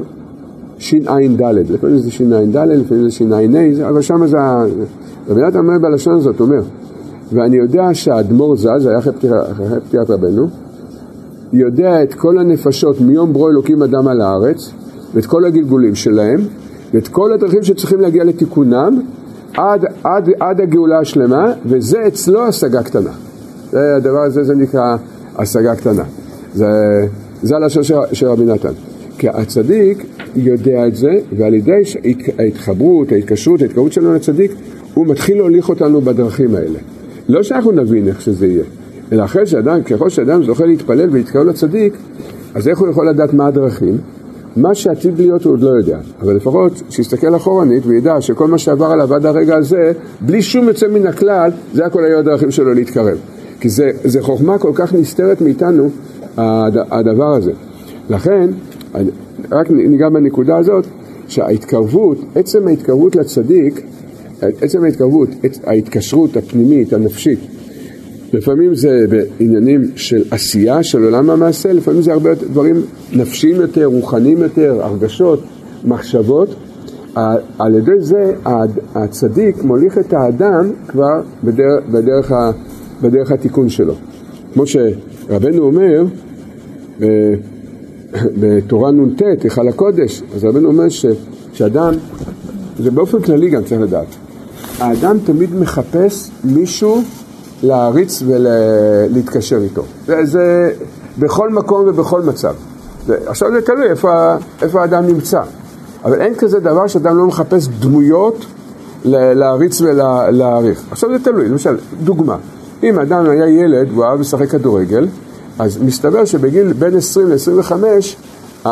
ש"ע ד', לפעמים זה ש"ע ד', לפעמים זה ש"ע ה', אבל שם זה רבי נתן אומר בלשון הזאת, אומר, ואני יודע שהאדמו"ר ז"ל, זה היה אחרי פטירת רבנו, יודע את כל הנפשות מיום ברו אלוקים אדם על הארץ, ואת כל הגלגולים שלהם, ואת כל הדרכים שצריכים להגיע לתיקונם עד הגאולה השלמה, וזה אצלו השגה קטנה. הדבר הזה זה נקרא השגה קטנה. זה הלשון של רבי נתן. כי הצדיק יודע את זה, ועל ידי ההתחברות, ההתקשרות שלנו לצדיק, הוא מתחיל להוליך אותנו בדרכים האלה. לא שאנחנו נבין איך שזה יהיה, אלא אחרי שאדם, ככל שאדם זוכה להתפלל ולהתקרב לצדיק, אז איך הוא יכול לדעת מה הדרכים? מה שעתיד להיות הוא עוד לא יודע, אבל לפחות שיסתכל אחורנית וידע שכל מה שעבר עליו עד הרגע הזה, בלי שום יוצא מן הכלל, זה הכל היו הדרכים שלו להתקרב. כי זה חוכמה כל כך נסתרת מאיתנו, הדבר הזה. לכן, רק ניגע בנקודה הזאת, שההתקרבות, עצם ההתקרבות לצדיק, עצם ההתקרבות, ההתקשרות הפנימית, הנפשית, לפעמים זה בעניינים של עשייה, של עולם המעשה, לפעמים זה הרבה דברים נפשיים יותר, רוחניים יותר, הרגשות, מחשבות. על ידי זה הצדיק מוליך את האדם כבר בדרך התיקון שלו. כמו שרבנו אומר, בתורה נ"ט, היכל הקודש, אז רבנו אומר שאדם, זה באופן כללי גם צריך לדעת, האדם תמיד מחפש מישהו להריץ ולהתקשר איתו. זה בכל מקום ובכל מצב. עכשיו זה תלוי איפה האדם נמצא. אבל אין כזה דבר שאדם לא מחפש דמויות להריץ ולהעריך. עכשיו זה תלוי. למשל, דוגמה. אם אדם היה ילד והוא אהב לשחק כדורגל, אז מסתבר שבגיל בין 20 ל-25,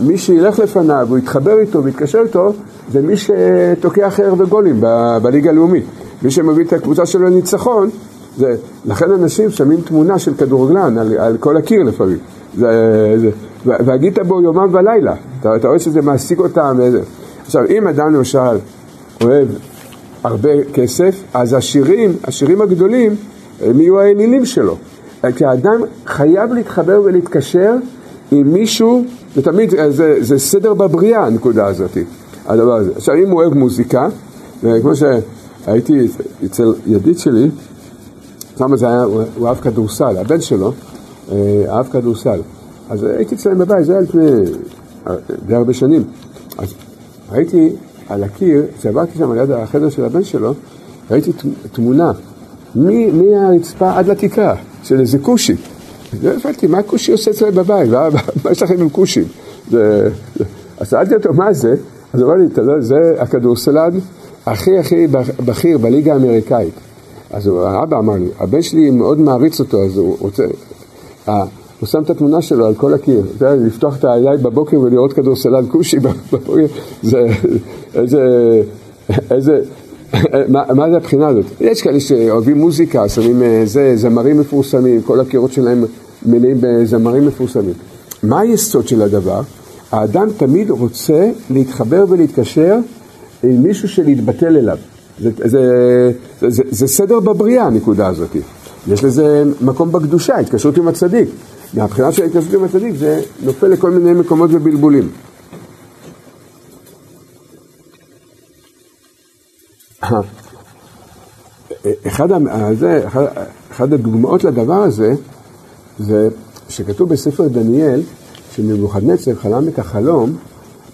מי שילך לפניו והתחבר איתו והתקשר איתו, זה מי שתוקע חרב וגולים בליגה הלאומית. מי שמביא את הקבוצה שלו לניצחון, זה, לכן אנשים שמים תמונה של כדורגלן על כל הקיר לפעמים. והגית בו יומם ולילה. אתה רואה שזה מעסיק אותם. עכשיו, אם אדם למשל אוהב הרבה כסף, אז השירים הגדולים, הם יהיו האלילים שלו. כי האדם חייב להתחבר ולהתקשר עם מישהו, ותמיד זה סדר בבריאה הנקודה הזאת. הדבר הזה. עכשיו, אם הוא אוהב מוזיקה, כמו ש... הייתי אצל ידיד שלי, כמה זה היה, הוא אהב כדורסל, הבן שלו אהב כדורסל. אז הייתי אצלם בבית, זה היה לפני די הרבה שנים. אז ראיתי על הקיר, כשעברתי שם על יד החדר של הבן שלו, ראיתי תמונה, מהרצפה עד לתקרה, של איזה קושי. ואמרתי, מה קושי עושה אצלם בבית? מה יש לכם עם קושים? אז שאלתי אותו, מה זה? אז הוא אמר לי, אתה יודע, זה הכדורסלן, הכי בכיר בליגה האמריקאית. אז האבא אמר לי, הבן שלי מאוד מעריץ אותו, אז הוא רוצה, הוא שם את התמונה שלו על כל הקיר, לפתוח את העיני בבוקר ולראות כדורסלן קושי בבוקר, זה איזה, מה זה הבחינה הזאת? יש כאלה שאוהבים מוזיקה, שמים זמרים מפורסמים, כל הקירות שלהם מלאים בזמרים מפורסמים. מה היסוד של הדבר? האדם תמיד רוצה להתחבר ולהתקשר עם מישהו שלהתבטל אליו. זה סדר בבריאה, הנקודה הזאת. יש לזה מקום בקדושה, התקשרות עם הצדיק. מהבחינה של התקשרות עם הצדיק, זה נופל לכל מיני מקומות ובלבולים. אחד הדוגמאות לדבר הזה, זה שכתוב בספר דניאל, שנבוכדנצר חלם את החלום,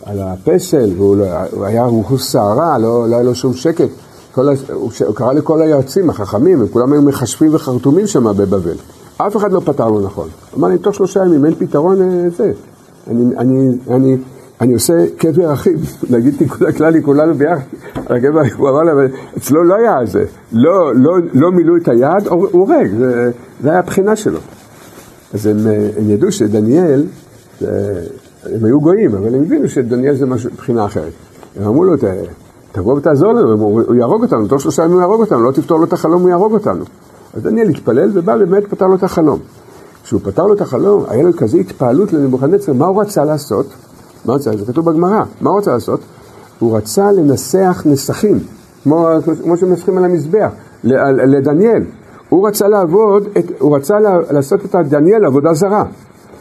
על הפסל, והוא היה רוחוס שערה, לא היה לו שום שקט. הוא קרא לכל היועצים החכמים, וכולם היו מחשבים וחרטומים שם בבבל. אף אחד לא פתר לו נכון. הוא אמר לי, תוך 3 ימים אין פתרון זה. אני עושה קבר אחים, נגיד תיקודה כללי, כולנו ביחד. הוא אמר לה, אצלו לא היה זה. לא מילאו את היד, הוא רג. זה היה הבחינה שלו. אז הם ידעו שדניאל... הם היו גויים, אבל הם הבינו שדניאל זה מבחינה אחרת. הם אמרו לו, תבוא ותעזור לנו, הוא יהרוג אותנו, תוך 3 ימים הוא יהרוג אותנו, לא תפתור לו את החלום, הוא יהרוג אותנו. אז דניאל התפלל ובא באמת פתר לו את החלום. כשהוא פתר לו את החלום, היה לו כזו התפעלות לנבוכדנצר, מה הוא רצה לעשות? זה כתוב בגמרא, מה הוא רצה לעשות? הוא רצה לנסח נסחים, כמו שמנסחים על המזבח, לדניאל. הוא רצה לעשות את דניאל עבודה זרה.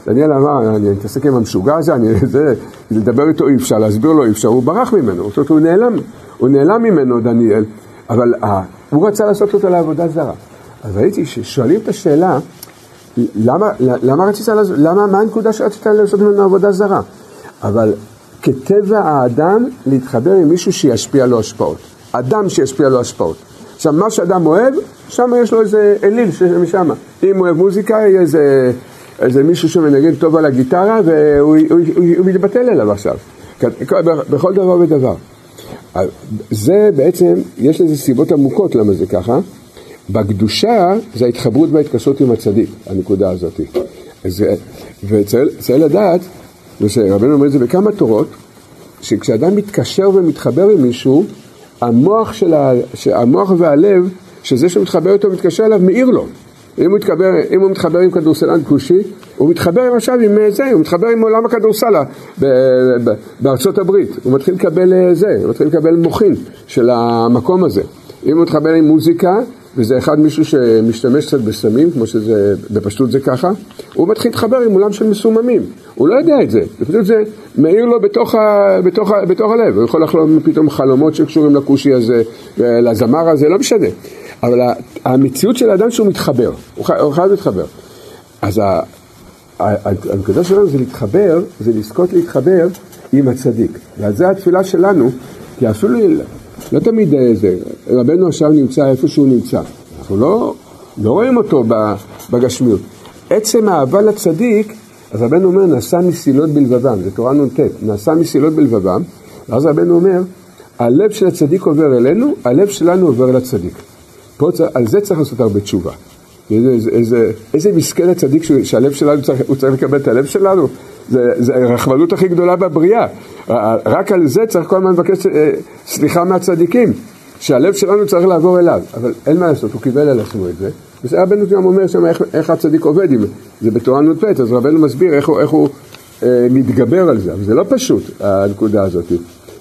דניאל אמר, אני אתעסק עם המשוגע הזה, לדבר איתו אי אפשר, להסביר לו אי אפשר, הוא ברח ממנו, הוא נעלם ממנו דניאל, אבל הוא רצה לעשות אותו לעבודה זרה. אז ראיתי ששואלים את השאלה, מה הנקודה שרצית לעשות ממנו עבודה זרה? אבל כטבע האדם להתחבר עם מישהו שישפיע לו השפעות, אדם שישפיע לו השפעות. עכשיו, מה שאדם אוהב, שם יש לו איזה אליל משם, אם הוא אוהב מוזיקה, יהיה איזה... זה מישהו שמנגן טוב על הגיטרה, והוא מתבטל אליו עכשיו. בכל דבר ודבר. זה בעצם, יש לזה סיבות עמוקות למה זה ככה. בקדושה זה ההתחברות וההתקשרות עם הצדיק, הנקודה הזאת. וצריך לדעת רבנו אומר את זה בכמה תורות, שכשאדם מתקשר ומתחבר עם מישהו, המוח והלב, שזה שמתחבר אותו ומתקשר אליו, מאיר לו. אם הוא מתחבר עם כדורסלן כושי, הוא מתחבר עם עכשיו עם זה, הוא מתחבר עם עולם הכדורסלה בארצות הברית. הוא מתחיל לקבל זה, הוא מתחיל לקבל מוחין של המקום הזה. אם הוא מתחבר עם מוזיקה, וזה אחד מישהו שמשתמש קצת בסמים, כמו שזה, בפשטות זה ככה, הוא מתחיל להתחבר עם עולם של מסוממים. הוא לא יודע את זה, פשוט זה מאיר לו בתוך הלב. הוא יכול לחלום פתאום חלומות שקשורים לקושי הזה, לזמר הזה, לא משנה. אבל המציאות של האדם שהוא מתחבר, הוא חייב להתחבר. אז הנקודה שלנו זה להתחבר, זה לזכות להתחבר עם הצדיק. ועל זה התפילה שלנו, כי אפילו לא תמיד זה, רבנו עכשיו נמצא איפה שהוא נמצא. אנחנו לא רואים אותו בגשמיות. עצם האהבה לצדיק, אז רבנו אומר, נעשה מסילות בלבבם, זה תורה נ"ט, נעשה מסילות בלבבם, ואז רבנו אומר, הלב של הצדיק עובר אלינו, הלב שלנו עובר לצדיק. פה, על זה צריך לעשות הרבה תשובה. איזה מסכן הצדיק שהלב שלנו, הוא צריך לקבל את הלב שלנו. זה הרחמנות הכי גדולה בבריאה. רק על זה צריך כל הזמן לבקש סליחה מהצדיקים, שהלב שלנו צריך לעבור אליו. אבל אין מה לעשות, הוא קיבל על עצמו את זה. אז רבנו גם אומר שם איך הצדיק עובד עם זה. זה בתורה נ"ט, אז רבנו מסביר איך הוא מתגבר על זה. אבל זה לא פשוט, הנקודה הזאת.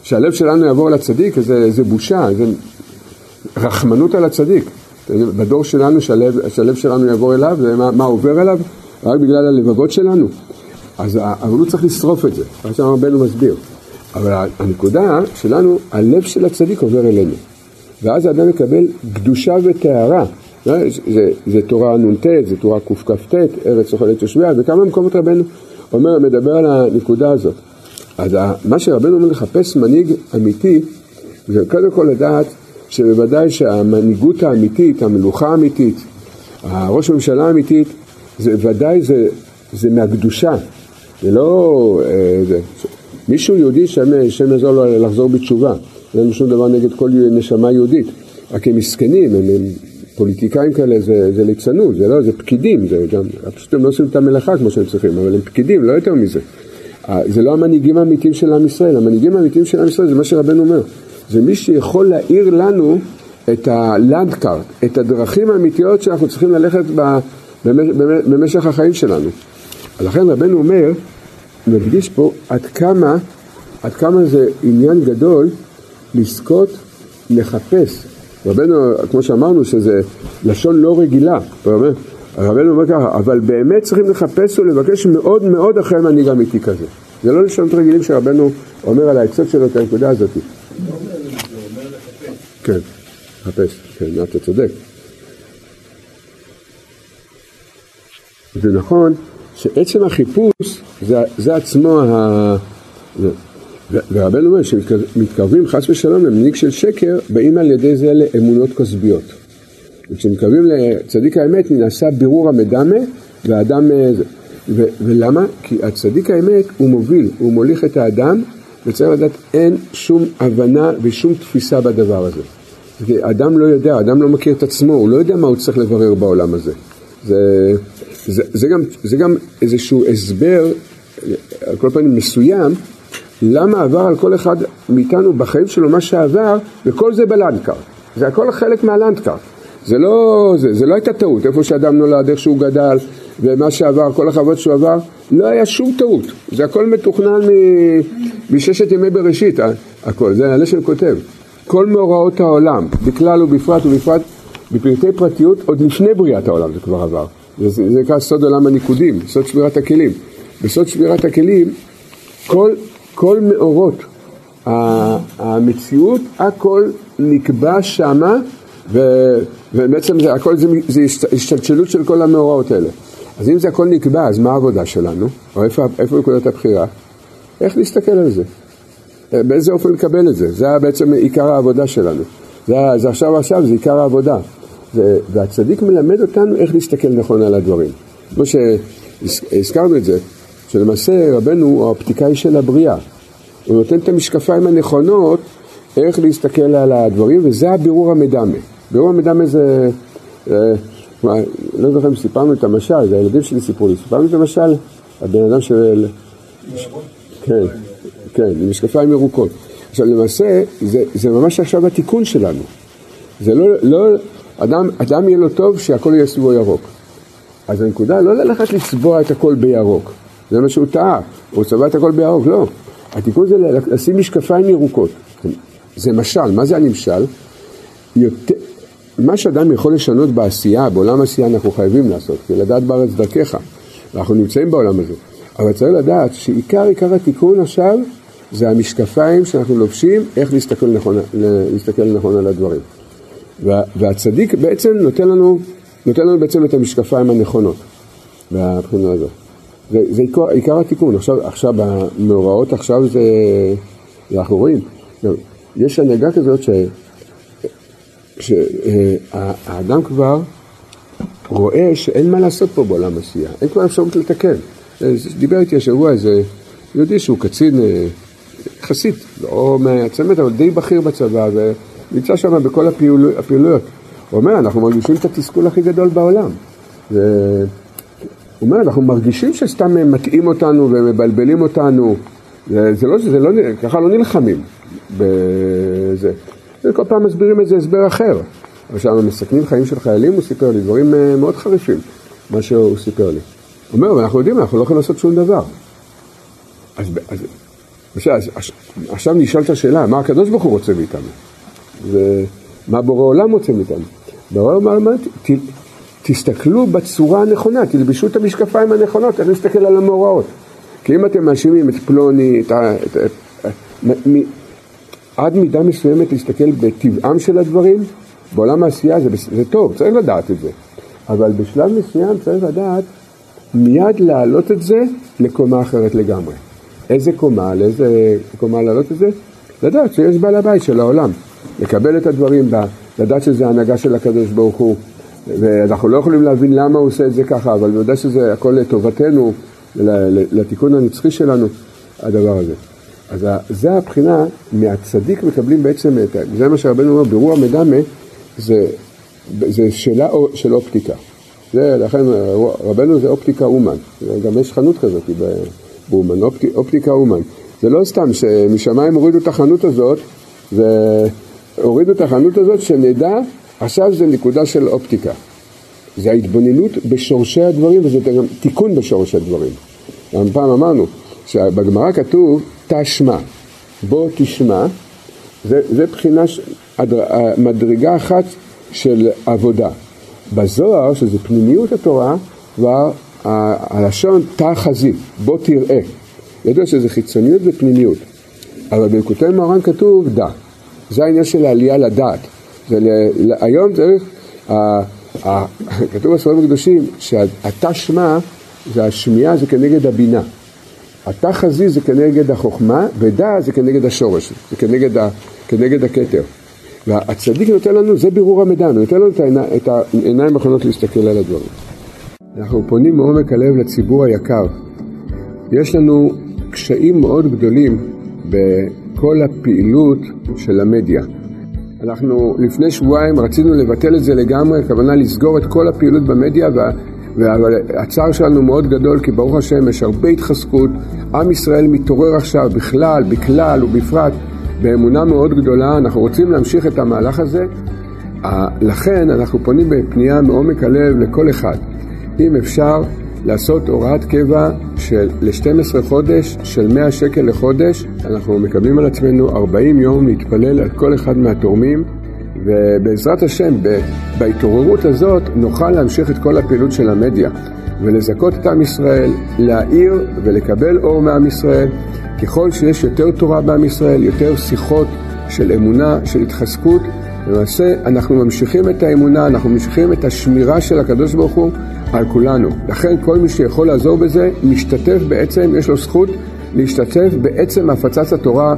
שהלב שלנו יעבור לצדיק, זה בושה, זה רחמנות על הצדיק. בדור שלנו, שהלב שלנו יעבור אליו, זה מה עובר אליו? רק בגלל הלבבות שלנו. אבל הוא צריך לשרוף את זה, מה שהרבנו מסביר. אבל הנקודה שלנו, הלב של הצדיק עובר אלינו. ואז האדם מקבל קדושה וטהרה. זה תורה נ"ט, זה תורה קכ"ט, ארץ אוכלת יושביה, וכמה מקומות רבנו אומר, מדבר על הנקודה הזאת. אז מה שרבנו אומר לחפש מנהיג אמיתי, זה קודם כל לדעת, שבוודאי שהמנהיגות האמיתית, המלוכה האמיתית, הראש הממשלה האמיתית, זה ודאי זה מהקדושה. זה לא... מישהו יהודי שם יעזור לו לחזור בתשובה. אין שום דבר נגד כל נשמה יהודית. רק הם מסכנים, הם פוליטיקאים כאלה, זה ליצנות, זה לא, זה פקידים. פשוט הם לא עושים את המלאכה כמו שהם צריכים, אבל הם פקידים, לא יותר מזה. זה לא המנהיגים האמיתיים של עם ישראל. המנהיגים האמיתיים של עם ישראל זה מה שרבנו אומר. זה מי שיכול להאיר לנו את הלנדקארט, את הדרכים האמיתיות שאנחנו צריכים ללכת במשך החיים שלנו. לכן רבנו אומר, נפגיש פה עד כמה זה עניין גדול לזכות לחפש. רבנו, כמו שאמרנו, שזה לשון לא רגילה. רבנו אומר ככה, אבל באמת צריכים לחפש ולבקש מאוד מאוד אחרי מנהיג אמיתי כזה. זה לא לשון רגילים שרבנו אומר על העצות שלו את הנקודה הזאת. כן, חפש, כן, אתה צודק. זה נכון שעצם החיפוש זה עצמו ורבנו אומר שמתקרבים חס ושלום למנהיג של שקר, באים על ידי זה לאמונות כסביות. וכשמתקרבים לצדיק האמת נעשה בירור המדמה והאדם זה. ולמה? כי הצדיק האמת הוא מוביל, הוא מוליך את האדם, וצריך לדעת, אין שום הבנה ושום תפיסה בדבר הזה. אדם לא יודע, אדם לא מכיר את עצמו, הוא לא יודע מה הוא צריך לברר בעולם הזה. זה גם איזשהו הסבר, על כל פנים מסוים, למה עבר על כל אחד מאיתנו בחיים שלו מה שעבר, וכל זה בלנדקארט. זה הכל חלק מהלנדקארט. זה לא הייתה טעות, איפה שאדם נולד, איך שהוא גדל, ומה שעבר, כל החוות שהוא עבר, לא היה שום טעות. זה הכל מתוכנן מששת ימי בראשית, הכל. זה הלשן כותב. כל מאורעות העולם, בכלל ובפרט, בפרטי פרטיות, עוד לפני בריאת העולם זה כבר עבר. זה נקרא סוד עולם הניקודים, סוד שבירת הכלים. בסוד שבירת הכלים, כל מאורות המציאות, הכל נקבע שמה, ובעצם הכל זה השתלשלות של כל המאורעות האלה. אז אם זה הכל נקבע, אז מה העבודה שלנו? או איפה נקודת הבחירה? איך להסתכל על זה? באיזה אופן לקבל את זה? זה בעצם עיקר העבודה שלנו. זה עכשיו, זה עיקר העבודה. והצדיק מלמד אותנו איך להסתכל נכון על הדברים. כמו שהזכרנו את זה, שלמעשה רבנו הוא האופטיקאי של הבריאה. הוא נותן את המשקפיים הנכונות, איך להסתכל על הדברים, וזה הבירור המדמה. בירור המדמה זה... לא זוכר אם סיפרנו את המשל, זה הילדים שלי סיפרו לי, סיפרנו את המשל, הבן אדם של... כן, כן, משקפיים ירוקות. עכשיו למעשה, זה ממש עכשיו התיקון שלנו. זה לא, אדם יהיה לו טוב שהכל יהיה סביבו ירוק. אז הנקודה לא ללכת לצבוע את הכל בירוק. זה מה שהוא טעה, הוא צבע את הכל בירוק, לא. התיקון זה לשים משקפיים ירוקות. זה משל, מה זה הנמשל? מה שאדם יכול לשנות בעשייה, בעולם העשייה אנחנו חייבים לעשות, כי לדעת בארץ דרכך, אנחנו נמצאים בעולם הזה. אבל צריך לדעת שעיקר התיקון עכשיו, זה המשקפיים שאנחנו לובשים, איך להסתכל נכון על הדברים. והצדיק בעצם נותן לנו בעצם את המשקפיים הנכונות, והבחינה הזאת. זה עיקר התיקון. עכשיו במאורעות, עכשיו זה, אנחנו רואים. יש הנהגה כזאת שהאדם כבר רואה שאין מה לעשות פה בעולם עשייה. אין כבר אפשרות לתקן. דיבר איתי השבוע איזה יהודי שהוא קצין חסית, לא מהצמת, אבל די בכיר בצבא, ונמצא שם בכל הפעילויות. הוא אומר, אנחנו מרגישים את התסכול הכי גדול בעולם. הוא אומר, אנחנו מרגישים שסתם מתאים אותנו ומבלבלים אותנו. זה לא, ככה לא נלחמים בזה. וכל פעם מסבירים איזה הסבר אחר. אבל שם מסכנים חיים של חיילים, הוא סיפר לי דברים מאוד חריפים, מה שהוא סיפר לי. הוא אומר, אנחנו יודעים, אנחנו לא יכולים לעשות שום דבר. אז עכשיו נשאל את השאלה, מה הקדוש ברוך הוא רוצה מאיתנו? ומה בורא עולם רוצה מאיתנו? בורא עולם, תסתכלו בצורה הנכונה, תלבישו את המשקפיים הנכונות, אני מסתכל על המאורעות. כי אם אתם מאשימים את פלוני, עד מידה מסוימת להסתכל בטבעם של הדברים, בעולם העשייה זה טוב, צריך לדעת את זה. אבל בשלב מסוים צריך לדעת, מיד להעלות את זה לקומה אחרת לגמרי. איזה קומה, לאיזה קומה להעלות את זה? לדעת שיש בעל הבית של העולם. לקבל את הדברים, לדעת שזה ההנהגה של הקדוש ברוך הוא. ואנחנו לא יכולים להבין למה הוא עושה את זה ככה, אבל אני יודע שזה הכל לטובתנו, לתיקון הנצחי שלנו, הדבר הזה. אז זה הבחינה, מהצדיק מקבלים בעצם, זה מה שרבנו אומר, ברור המדמה, זה שאלה של אופטיקה. לכן רבנו זה אופטיקה אומן, גם יש חנות כזאת באומן, אופטיקה אומן. זה לא סתם שמשמיים הורידו את החנות הזאת, שנדע, עכשיו זה נקודה של אופטיקה. זה ההתבוננות בשורשי הדברים, וזה גם תיקון בשורש הדברים. פעם אמרנו שבגמרא כתוב תשמע, בוא תשמע, זה בחינה מדרגה אחת של עבודה. בזוהר, שזה פנימיות התורה, והלשון תחזית, בוא תראה. ידוע שזה חיצוניות ופנימיות. אבל בליקוטי מוהר"ן כתוב דע. זה העניין של העלייה לדעת. היום צריך, כתוב בספרים הקדושים, שהתשמע, זה השמיעה, זה כנגד הבינה. התחזית זה כנגד החוכמה, ודע זה כנגד השורש, זה כנגד הכתר. והצדיק נותן לנו, זה בירור המדע, נותן לנו את העיניים האחרונות להסתכל על הדברים. אנחנו פונים מעומק הלב לציבור היקר. יש לנו קשיים מאוד גדולים בכל הפעילות של המדיה. אנחנו לפני שבועיים רצינו לבטל את זה לגמרי, הכוונה לסגור את כל הפעילות במדיה, והצער שלנו מאוד גדול, כי ברוך השם יש הרבה התחזקות, עם ישראל מתעורר עכשיו בכלל, בכלל ובפרט, באמונה מאוד גדולה, אנחנו רוצים להמשיך את המהלך הזה, לכן אנחנו פונים בפנייה מעומק הלב לכל אחד. אם אפשר לעשות הוראת קבע של 12 חודש, של 100 שקל לחודש, אנחנו מקבלים על עצמנו 40 יום להתפלל על כל אחד מהתורמים, ובעזרת השם, בהתעוררות הזאת נוכל להמשיך את כל הפעילות של המדיה, ולזכות את עם ישראל, להאיר ולקבל אור מעם ישראל. ככל שיש יותר תורה בעם ישראל, יותר שיחות של אמונה, של התחזקות, למעשה אנחנו ממשיכים את האמונה, אנחנו ממשיכים את השמירה של הקדוש ברוך הוא על כולנו. לכן כל מי שיכול לעזור בזה, משתתף בעצם, יש לו זכות להשתתף בעצם הפצת התורה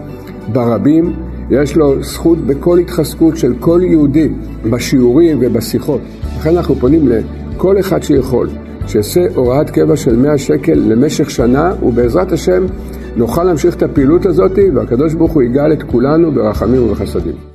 ברבים, יש לו זכות בכל התחזקות של כל יהודי, בשיעורים ובשיחות. לכן אנחנו פונים לכל אחד שיכול, שעשה הוראת קבע של 100 שקל למשך שנה, ובעזרת השם נוכל להמשיך את הפעילות הזאת, והקדוש ברוך הוא יגאל את כולנו ברחמים ובחסדים.